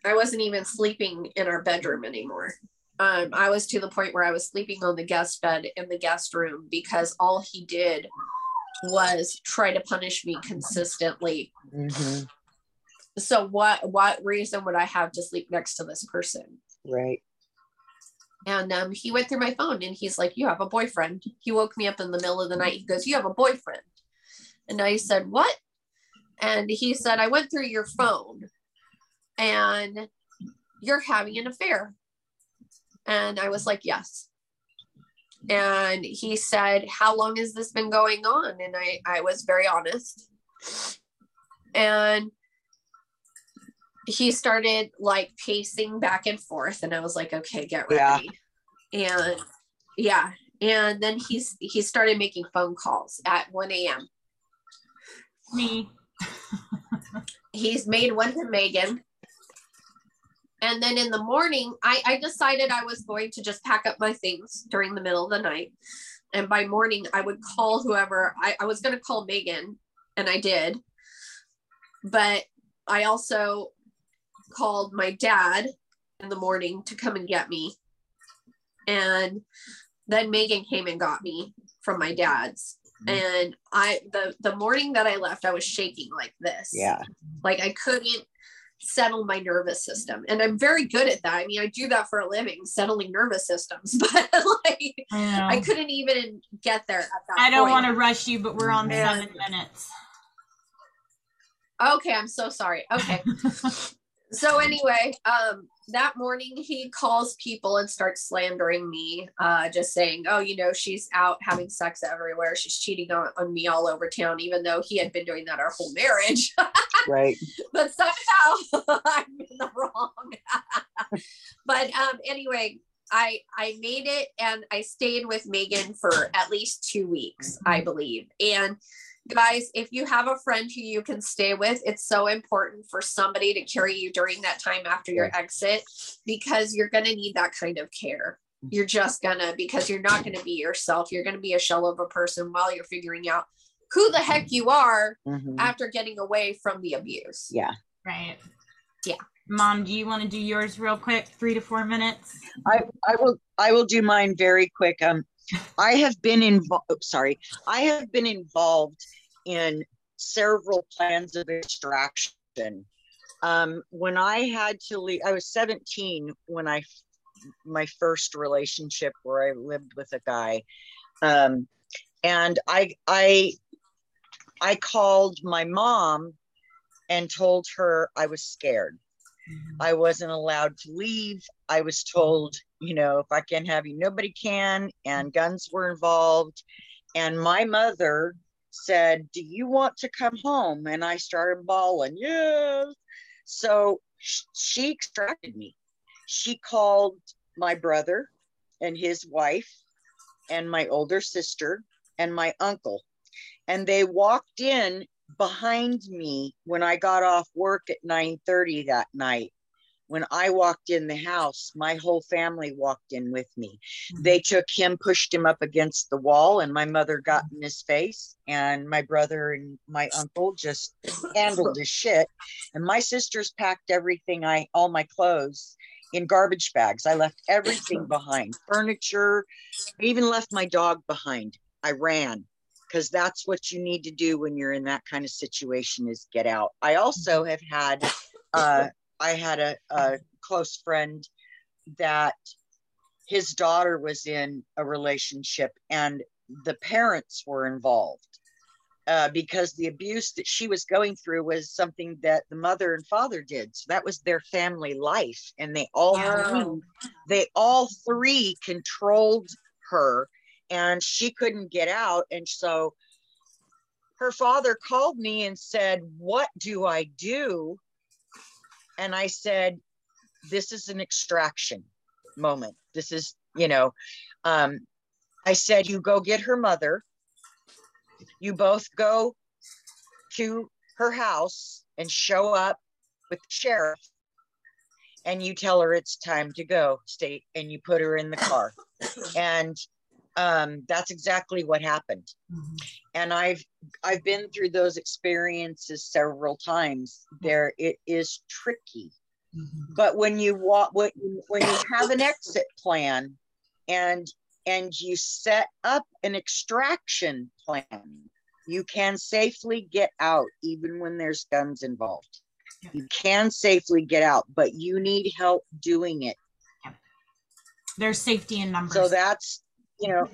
I wasn't even sleeping in our bedroom anymore. Um, I was to the point where I was sleeping on the guest bed in the guest room, because all he did was try to punish me consistently. Mm-hmm. So what what reason would I have to sleep next to this person? Right. And um, he went through my phone, and he's like, you have a boyfriend. He woke me up in the middle of the night. He goes, you have a boyfriend. And I said, what? And he said, I went through your phone and you're having an affair. And I was like, yes. And he said, how long has this been going on? And I, I was very honest. And he started, like, pacing back and forth. And I was like, okay, get ready. Yeah. And yeah. And then he's, he started making phone calls at one a.m. Me. He's made one to Megan. And then in the morning, I, I decided I was going to just pack up my things during the middle of the night. And by morning, I would call whoever. I, I was going to call Megan, and I did. But I also called my dad in the morning to come and get me. And then Megan came and got me from my dad's. And I the, the morning that I left, I was shaking like this. Yeah. Like, I couldn't settle my nervous system, and I'm very good at that. I mean, I do that for a living, settling nervous systems, but like I, I couldn't even get there at that I don't point. Want to rush you, but we're on and, seven minutes. Okay, I'm so sorry. Okay. So anyway, um that morning he calls people and starts slandering me, uh just saying, oh, you know, she's out having sex everywhere, she's cheating on, on me all over town, even though he had been doing that our whole marriage. Right. But somehow I'm in the wrong. But um anyway, I I made it, and I stayed with Megan for at least two weeks, I believe. And guys, if you have a friend who you can stay with, it's so important for somebody to carry you during that time after your exit, because you're going to need that kind of care. You're just gonna, because you're not going to be yourself. You're going to be a shell of a person while you're figuring out who the heck you are mm-hmm. after getting away from the abuse. Yeah. Right. Yeah. Mom, do you want to do yours real quick? Three to four minutes. I, I will, I will do mine very quick. Um, I have been involved, oh, sorry, I have been involved in several plans of extraction. Um, when I had to leave, I was seventeen when I, my first relationship where I lived with a guy. Um, and I, I, I called my mom and told her I was scared. I wasn't allowed to leave. I was told, you know, if I can't have you, nobody can. And guns were involved. And my mother said, do you want to come home? And I started bawling, yes. So she extracted me. She called my brother and his wife and my older sister and my uncle. And they walked in behind me when I got off work at nine thirty that night. When I walked in the house, my whole family walked in with me. They took him, pushed him up against the wall, and my mother got in his face, and my brother and my uncle just handled his shit. And my sisters packed everything, I all my clothes, in garbage bags. I left everything behind, furniture. I even left my dog behind. I ran, because that's what you need to do when you're in that kind of situation, is get out. I also have had... Uh, I had a, a close friend that his daughter was in a relationship and the parents were involved uh, because the abuse that she was going through was something that the mother and father did. So that was their family life. And they all, wow. three, they all three controlled her, and she couldn't get out. And so her father called me and said, what do I do? And I said, this is an extraction moment. This is, you know, um, I said, you go get her mother. You both go to her house and show up with the sheriff. And you tell her it's time to go, state. And you put her in the car. And um, that's exactly what happened. Mm-hmm. And I've I've been through those experiences several times. There, it is tricky, mm-hmm. but when you walk, when you have an exit plan, and and you set up an extraction plan, you can safely get out, even when there's guns involved. Yeah. You can safely get out, but you need help doing it. Yeah. There's safety in numbers. So that's, you know.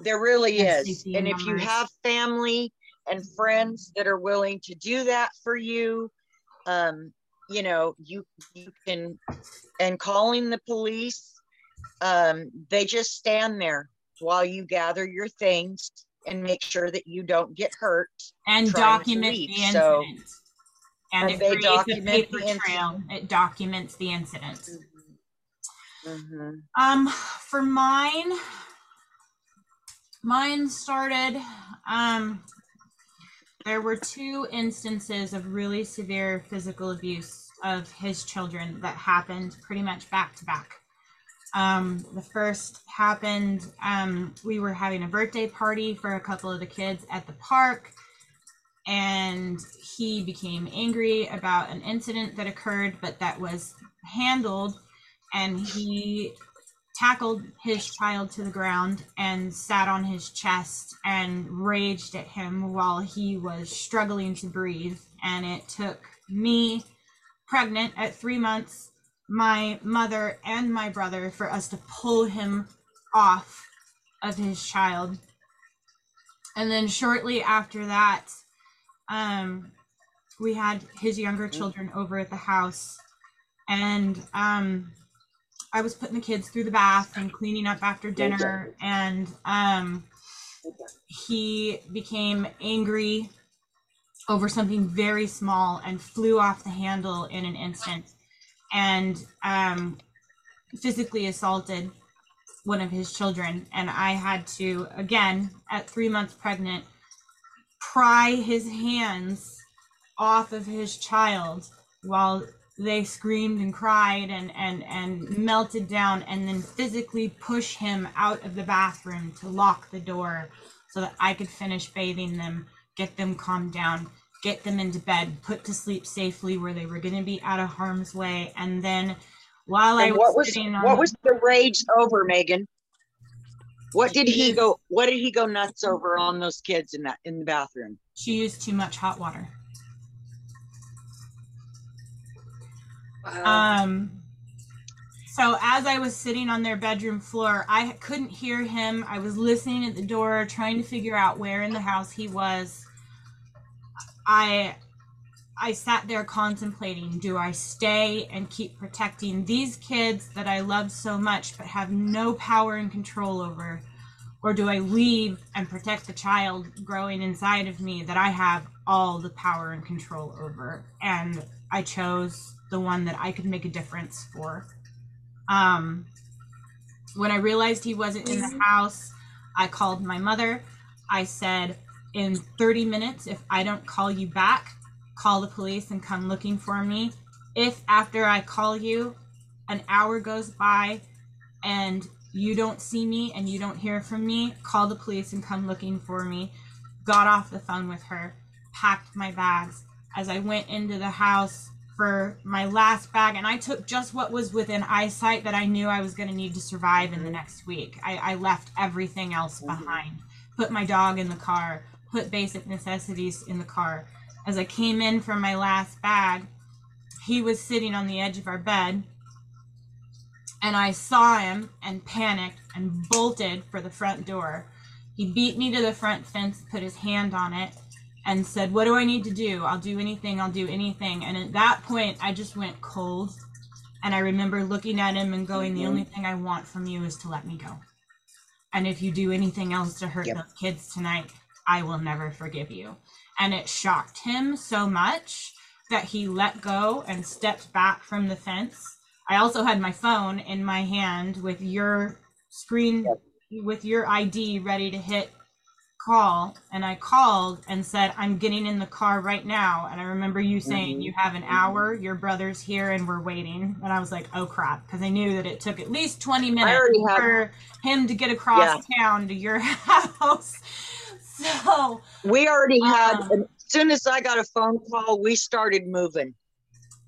There really is. And if you have family and friends that are willing to do that for you, um, you know, you, you can, and calling the police, um, they just stand there while you gather your things and make sure that you don't get hurt. And document the incident. So, and it creates a paper trail. It documents the incident. Mm-hmm. Mm-hmm. Um, for mine... Mine started, um, there were two instances of really severe physical abuse of his children that happened pretty much back to back. Um, the first happened, um, we were having a birthday party for a couple of the kids at the park, and he became angry about an incident that occurred, but that was handled, and he tackled his child to the ground and sat on his chest and raged at him while he was struggling to breathe. And it took me, pregnant at three months, my mother and my brother, for us to pull him off of his child. And then shortly after that, um, we had his younger children over at the house, and um, I was putting the kids through the bath and cleaning up after dinner, and um, he became angry over something very small and flew off the handle in an instant, and um, physically assaulted one of his children. And I had to, again, at three months pregnant, pry his hands off of his child while they screamed and cried and, and, and melted down, and then physically push him out of the bathroom to lock the door so that I could finish bathing them, get them calmed down, get them into bed, put to sleep safely where they were going to be out of harm's way. And then while and I was, what was sitting on what the, was the rage over, Megan? What did he go, what did he go nuts over on those kids in that, in the bathroom? She used too much hot water. Wow. Um, so as I was sitting on their bedroom floor, I couldn't hear him. I was listening at the door, trying to figure out where in the house he was. I, I sat there contemplating, do I stay and keep protecting these kids that I love so much, but have no power and control over? Or do I leave and protect the child growing inside of me that I have all the power and control over? And I chose the one that I could make a difference for. Um, when I realized he wasn't in the house, I called my mother. I said, in thirty minutes, if I don't call you back, call the police and come looking for me. If after I call you, an hour goes by and you don't see me and you don't hear from me, call the police and come looking for me. Got off the phone with her, packed my bags. As I went into the house for my last bag, and I took just what was within eyesight that I knew I was gonna need to survive in the next week. I, I left everything else behind. Put my dog in the car, put basic necessities in the car. As I came in for my last bag, he was sitting on the edge of our bed. And I saw him and panicked and bolted for the front door. He beat me to the front fence, put his hand on it, and said, what do I need to do? I'll do anything, I'll do anything. And at that point, I just went cold. And I remember looking at him and going, mm-hmm. the only thing I want from you is to let me go. And if you do anything else to hurt yep. those kids tonight, I will never forgive you. And it shocked him so much that he let go and stepped back from the fence. I also had my phone in my hand with your screen, yep. with your I D ready to hit call. And I called and said, I'm getting in the car right now. And I remember you saying, mm-hmm. you have an hour, your brother's here and we're waiting. And I was like, oh crap. Cause I knew that it took at least twenty minutes had... for him to get across yeah. town to your house. So we already um, had, as soon as I got a phone call, we started moving.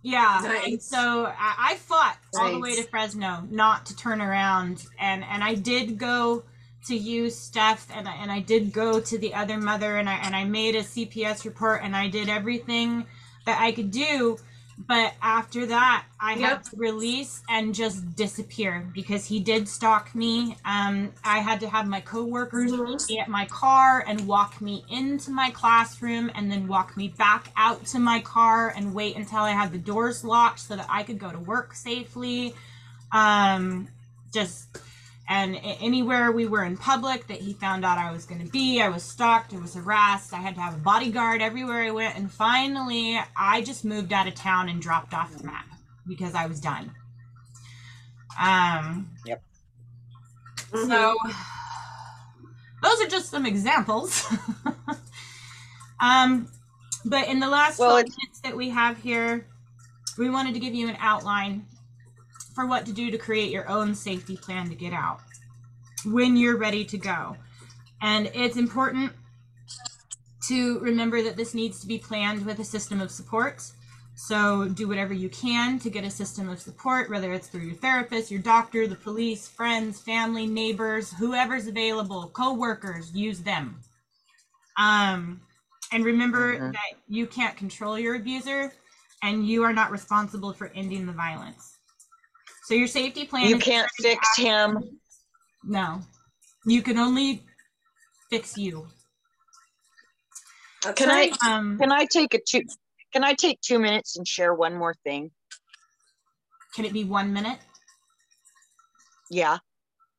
Yeah, nice. And so I, I fought nice. all the way to Fresno not to turn around, and and I did go to you, Steph, and I, and I did go to the other mother, and I and I made a C P S report, and I did everything that I could do, but after that I yep. had to release and just disappear because he did stalk me. Um, I had to have my coworkers mm-hmm. be at my car and walk me into my classroom and then walk me back out to my car and wait until I had the doors locked so that I could go to work safely. Um, just and anywhere we were in public that he found out I was going to be, I was stalked, I was harassed, I had to have a bodyguard everywhere I went. And finally, I just moved out of town and dropped off the map because I was done. Um, yep. So those are just some examples. um, but in the last well, minutes that we have here, we wanted to give you an outline for what to do to create your own safety plan to get out when you're ready to go. And it's important to remember that this needs to be planned with a system of support. So do whatever you can to get a system of support, whether it's through your therapist, your doctor, the police, friends, family, neighbors, whoever's available, co-workers, use them. Um, and remember mm-hmm. that you can't control your abuser and you are not responsible for ending the violence. So your safety plan. You can't fix him. No, you can only fix you. Can I um, can I take a two? Can I take two minutes and share one more thing? Can it be one minute? Yeah.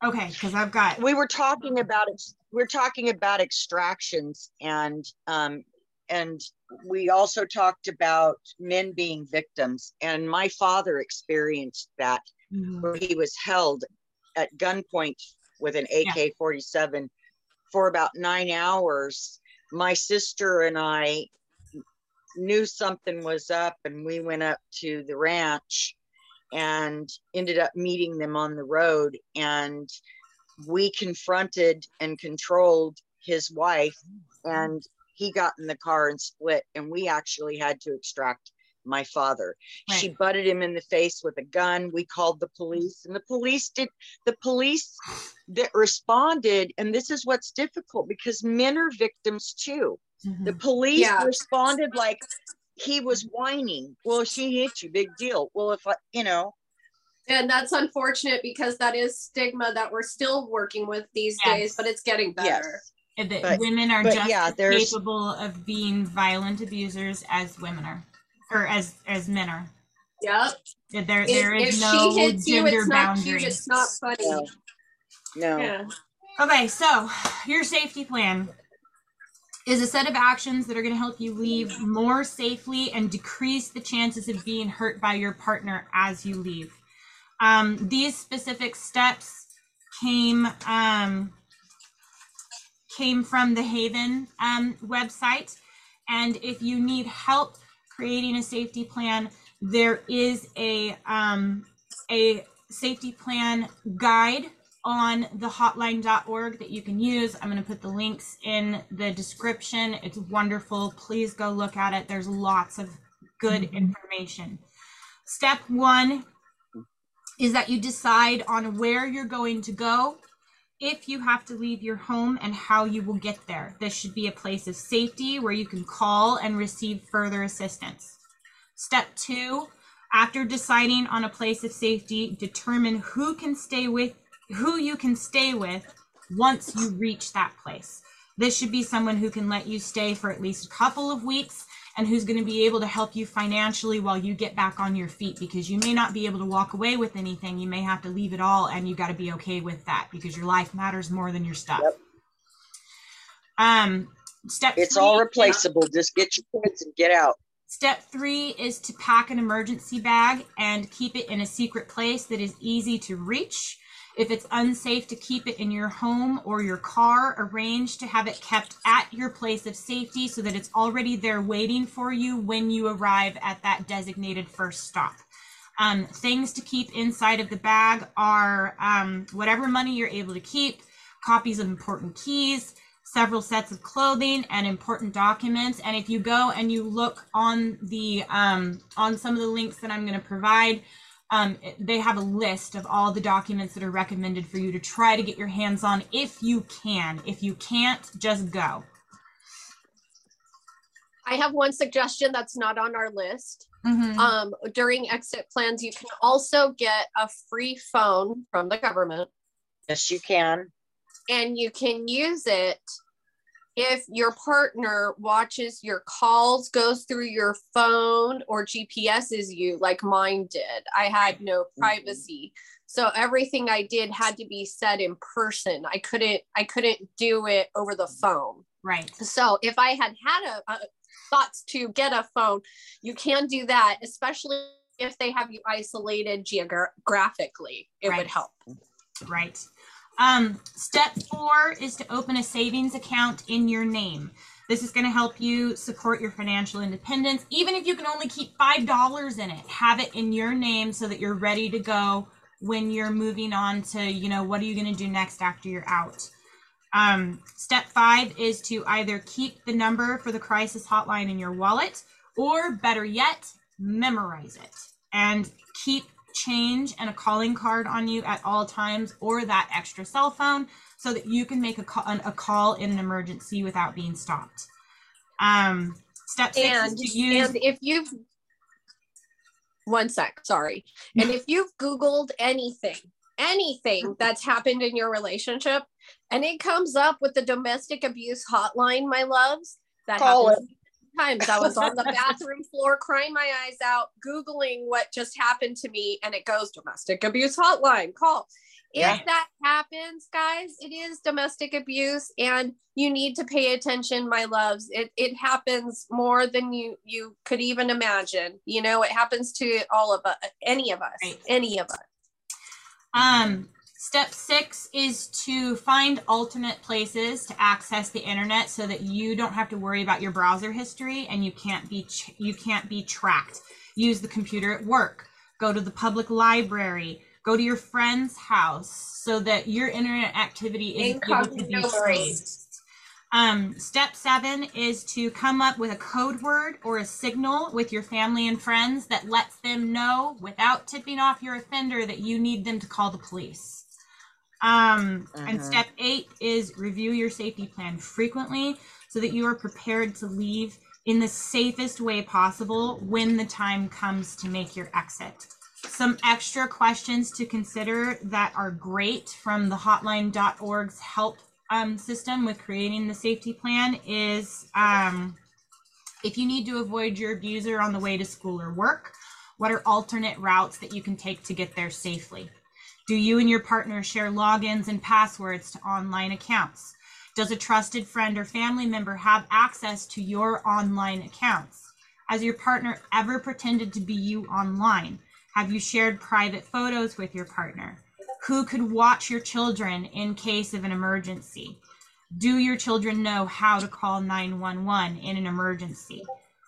Okay, because I've got. We were talking about it. We're talking about extractions, and um, and we also talked about men being victims, and my father experienced that. Mm-hmm. Where he was held at gunpoint with an A K forty-seven yeah. for about nine hours. My sister and I knew something was up, and we went up to the ranch and ended up meeting them on the road. And we confronted and controlled his wife, and he got in the car and split, and we actually had to extract my father. Right. She butted him in the face with a gun. We called the police, and the police did, the police that responded, and this is what's difficult because men are victims too. Mm-hmm. The police yeah. responded like he was whining. Well, she hit you, big deal. Well, if I, you know. And that's unfortunate because that is stigma that we're still working with these yes. days, but it's getting better. Yes. That but, women are just yeah, as capable of being violent abusers as women are, or as as men are. Yep. There, there if, is if no she hits you, it's not boundary. Cute, it's not funny. No. no. Yeah. Okay, so your safety plan is a set of actions that are going to help you leave more safely and decrease the chances of being hurt by your partner as you leave. Um, these specific steps came um, came from the Haven um, website. And if you need help creating a safety plan, there is a, um, a safety plan guide on the hotline dot org that you can use. I'm going to put the links in the description. It's wonderful. Please go look at it. There's lots of good information. Step one is that you decide on where you're going to go, if you have to leave your home, and how you will get there. This should be a place of safety where you can call and receive further assistance. Step two, after deciding on a place of safety, determine who can stay with who you can stay with once you reach that place. This should be someone who can let you stay for at least a couple of weeks and who's going to be able to help you financially while you get back on your feet, because you may not be able to walk away with anything. You may have to leave it all, and you got to be okay with that because your life matters more than your stuff. Yep. Um, step it's three, all replaceable. Yeah. Just get your points and get out. Step three is to pack an emergency bag and keep it in a secret place that is easy to reach. If it's unsafe to keep it in your home or your car, arrange to have it kept at your place of safety so that it's already there waiting for you when you arrive at that designated first stop. Um, things to keep inside of the bag are um, whatever money you're able to keep, copies of important keys, several sets of clothing, and important documents. And if you go and you look on the um, on some of the links that I'm going to provide, Um, they have a list of all the documents that are recommended for you to try to get your hands on if you can. If you can't, just go. I have one suggestion that's not on our list. Mm-hmm. Um, during exit plans, you can also get a free phone from the government. Yes, you can. And you can use it if your partner watches your calls, goes through your phone, or G P S's you like mine did. I had no privacy. So everything I did had to be said in person. I couldn't, I couldn't do it over the phone. Right. So if I had had a, a thoughts to get a phone, you can do that, especially if they have you isolated geographically. It right. would help. Right. Um, step four is to open a savings account in your name. This is going to help you support your financial independence. Even if you can only keep five dollars in it, have it in your name so that you're ready to go when you're moving on to, you know, what are you going to do next after you're out? Um, step five is to either keep the number for the crisis hotline in your wallet, or better yet, memorize it and keep change and a calling card on you at all times, or that extra cell phone, so that you can make a call, a call in an emergency without being stopped. Um, step six and, is to use- and if you've, one sec, sorry. And if you've Googled anything, anything that's happened in your relationship, and it comes up with the domestic abuse hotline, my loves, that call happens- it. Times I was on the bathroom floor crying my eyes out, Googling what just happened to me, and it goes domestic abuse hotline call. If yeah. that happens, guys, it is domestic abuse, and you need to pay attention, my loves. It it happens more than you you could even imagine. You know, it happens to all of us, any of us, right. any of us. Um. Step six is to find alternate places to access the internet so that you don't have to worry about your browser history and you can't be ch- you can't be tracked. Use the computer at work, go to the public library, go to your friend's house so that your internet activity is able to be traced. Um, step seven is to come up with a code word or a signal with your family and friends that lets them know without tipping off your offender that you need them to call the police. Um, uh-huh. And step eight is review your safety plan frequently so that you are prepared to leave in the safest way possible when the time comes to make your exit. Some extra questions to consider that are great from the hotline dot org's help um, system with creating the safety plan is um, if you need to avoid your abuser on the way to school or work, what are alternate routes that you can take to get there safely? Do you and your partner share logins and passwords to online accounts? Does a trusted friend or family member have access to your online accounts? Has your partner ever pretended to be you online? Have you shared private photos with your partner? Who could watch your children in case of an emergency? Do your children know how to call nine one one in an emergency?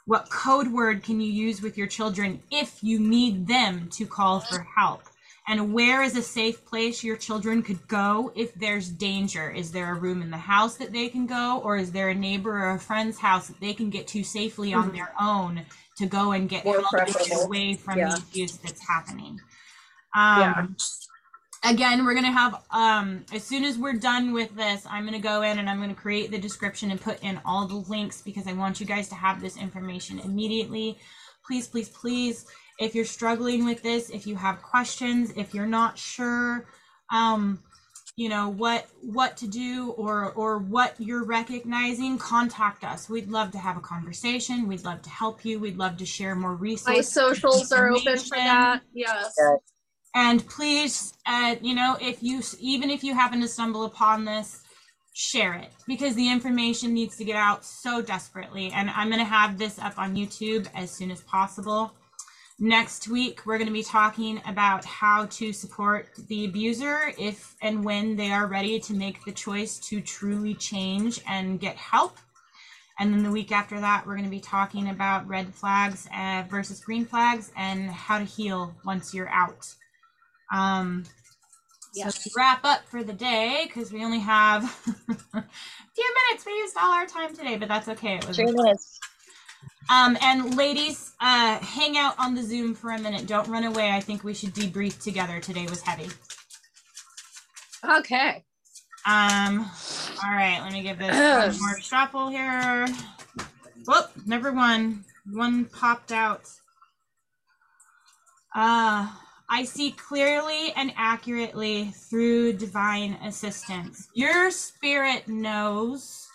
What code word can you use with your children if you need them to call for help? And where is a safe place your children could go if there's danger? Is there a room in the house that they can go, or is there a neighbor or a friend's house that they can get to safely on their own to go and get help and get away from yeah. the abuse that's happening? Um, yeah. Again, we're going to have, um, as soon as we're done with this, I'm going to go in and I'm going to create the description and put in all the links, because I want you guys to have this information immediately. Please, please, please, if you're struggling with this, if you have questions, if you're not sure, um, you know, what what to do or, or what you're recognizing, contact us. We'd love to have a conversation. We'd love to help you. We'd love to share more resources. My socials are open for that. Yes. yes. And please, uh, you know, if you, even if you happen to stumble upon this, share it, because the information needs to get out so desperately. And I'm going to have this up on YouTube as soon as possible. Next week, we're going to be talking about how to support the abuser if and when they are ready to make the choice to truly change and get help. And then the week after that, we're going to be talking about red flags uh, versus green flags and how to heal once you're out. Um, yes. So to wrap up for the day, because we only have a few minutes. We used all our time today, but that's okay. It was three minutes. Um, and ladies, uh, hang out on the Zoom for a minute. Don't run away. I think we should debrief together. Today was heavy. Okay. Um. All right. Let me give this one more shuffle here. Whoop! Number one. One popped out. Uh. I see clearly and accurately through divine assistance. Your spirit knows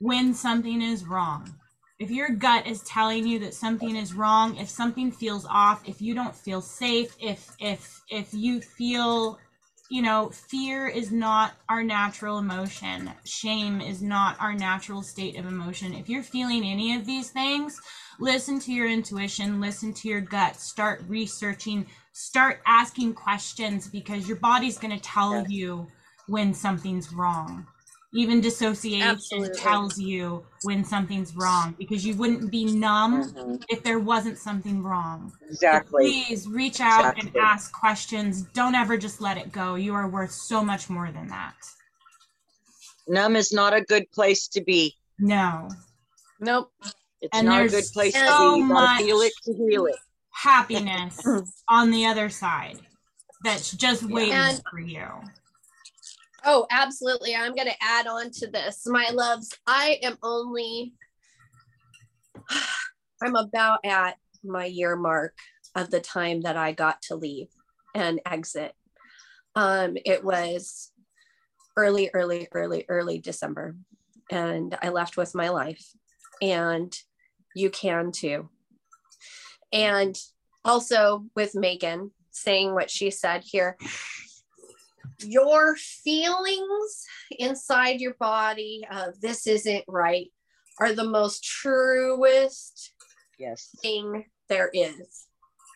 when something is wrong. If your gut is telling you that something is wrong, if something feels off, if you don't feel safe, if if if you feel, you know, fear is not our natural emotion. Shame is not our natural state of emotion. If you're feeling any of these things, listen to your intuition, listen to your gut, start researching, start asking questions, because your body's going to tell yes. you when something's wrong. Even dissociation Absolutely. Tells you when something's wrong, because you wouldn't be numb mm-hmm. if there wasn't something wrong. Exactly. So please reach out exactly. and ask questions. Don't ever just let it go. You are worth so much more than that. Numb is not a good place to be. No. Nope. It's and not a good place so to be. You gotta feel it to heal it. Happiness on the other side that's just waiting and, for you. Oh, absolutely. I'm going to add on to this. My loves, I am only, I'm about at my year mark of the time that I got to leave and exit. Um, it was early, early, early, early December, and I left with my life. And you can too. And also with Megan saying what she said here, your feelings inside your body of this isn't right are the most truest yes. thing there is.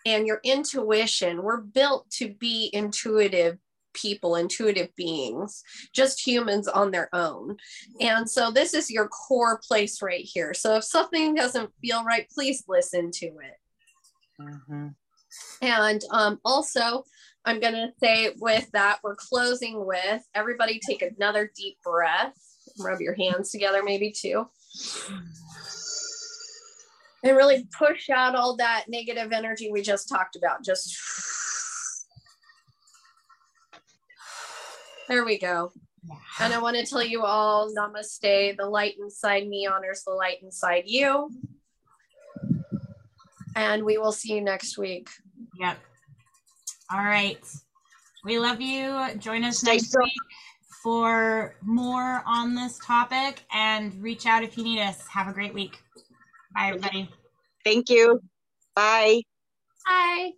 And your intuition, we're built to be intuitive people, intuitive beings, just humans on their own. And so this is your core place right here. So if something doesn't feel right, please listen to it. Mm-hmm. And um, also, I'm going to say with that, we're closing with everybody take another deep breath, rub your hands together maybe too. And really push out all that negative energy we just talked about. Just there we go. And I want to tell you all, namaste. The light inside me honors the light inside you. And we will see you next week. Yep. All right. We love you. Join us Stay next strong. Week for more on this topic, and reach out if you need us. Have a great week. Bye, everybody. Thank you. Bye. Bye.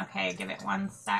Okay, give it one sec.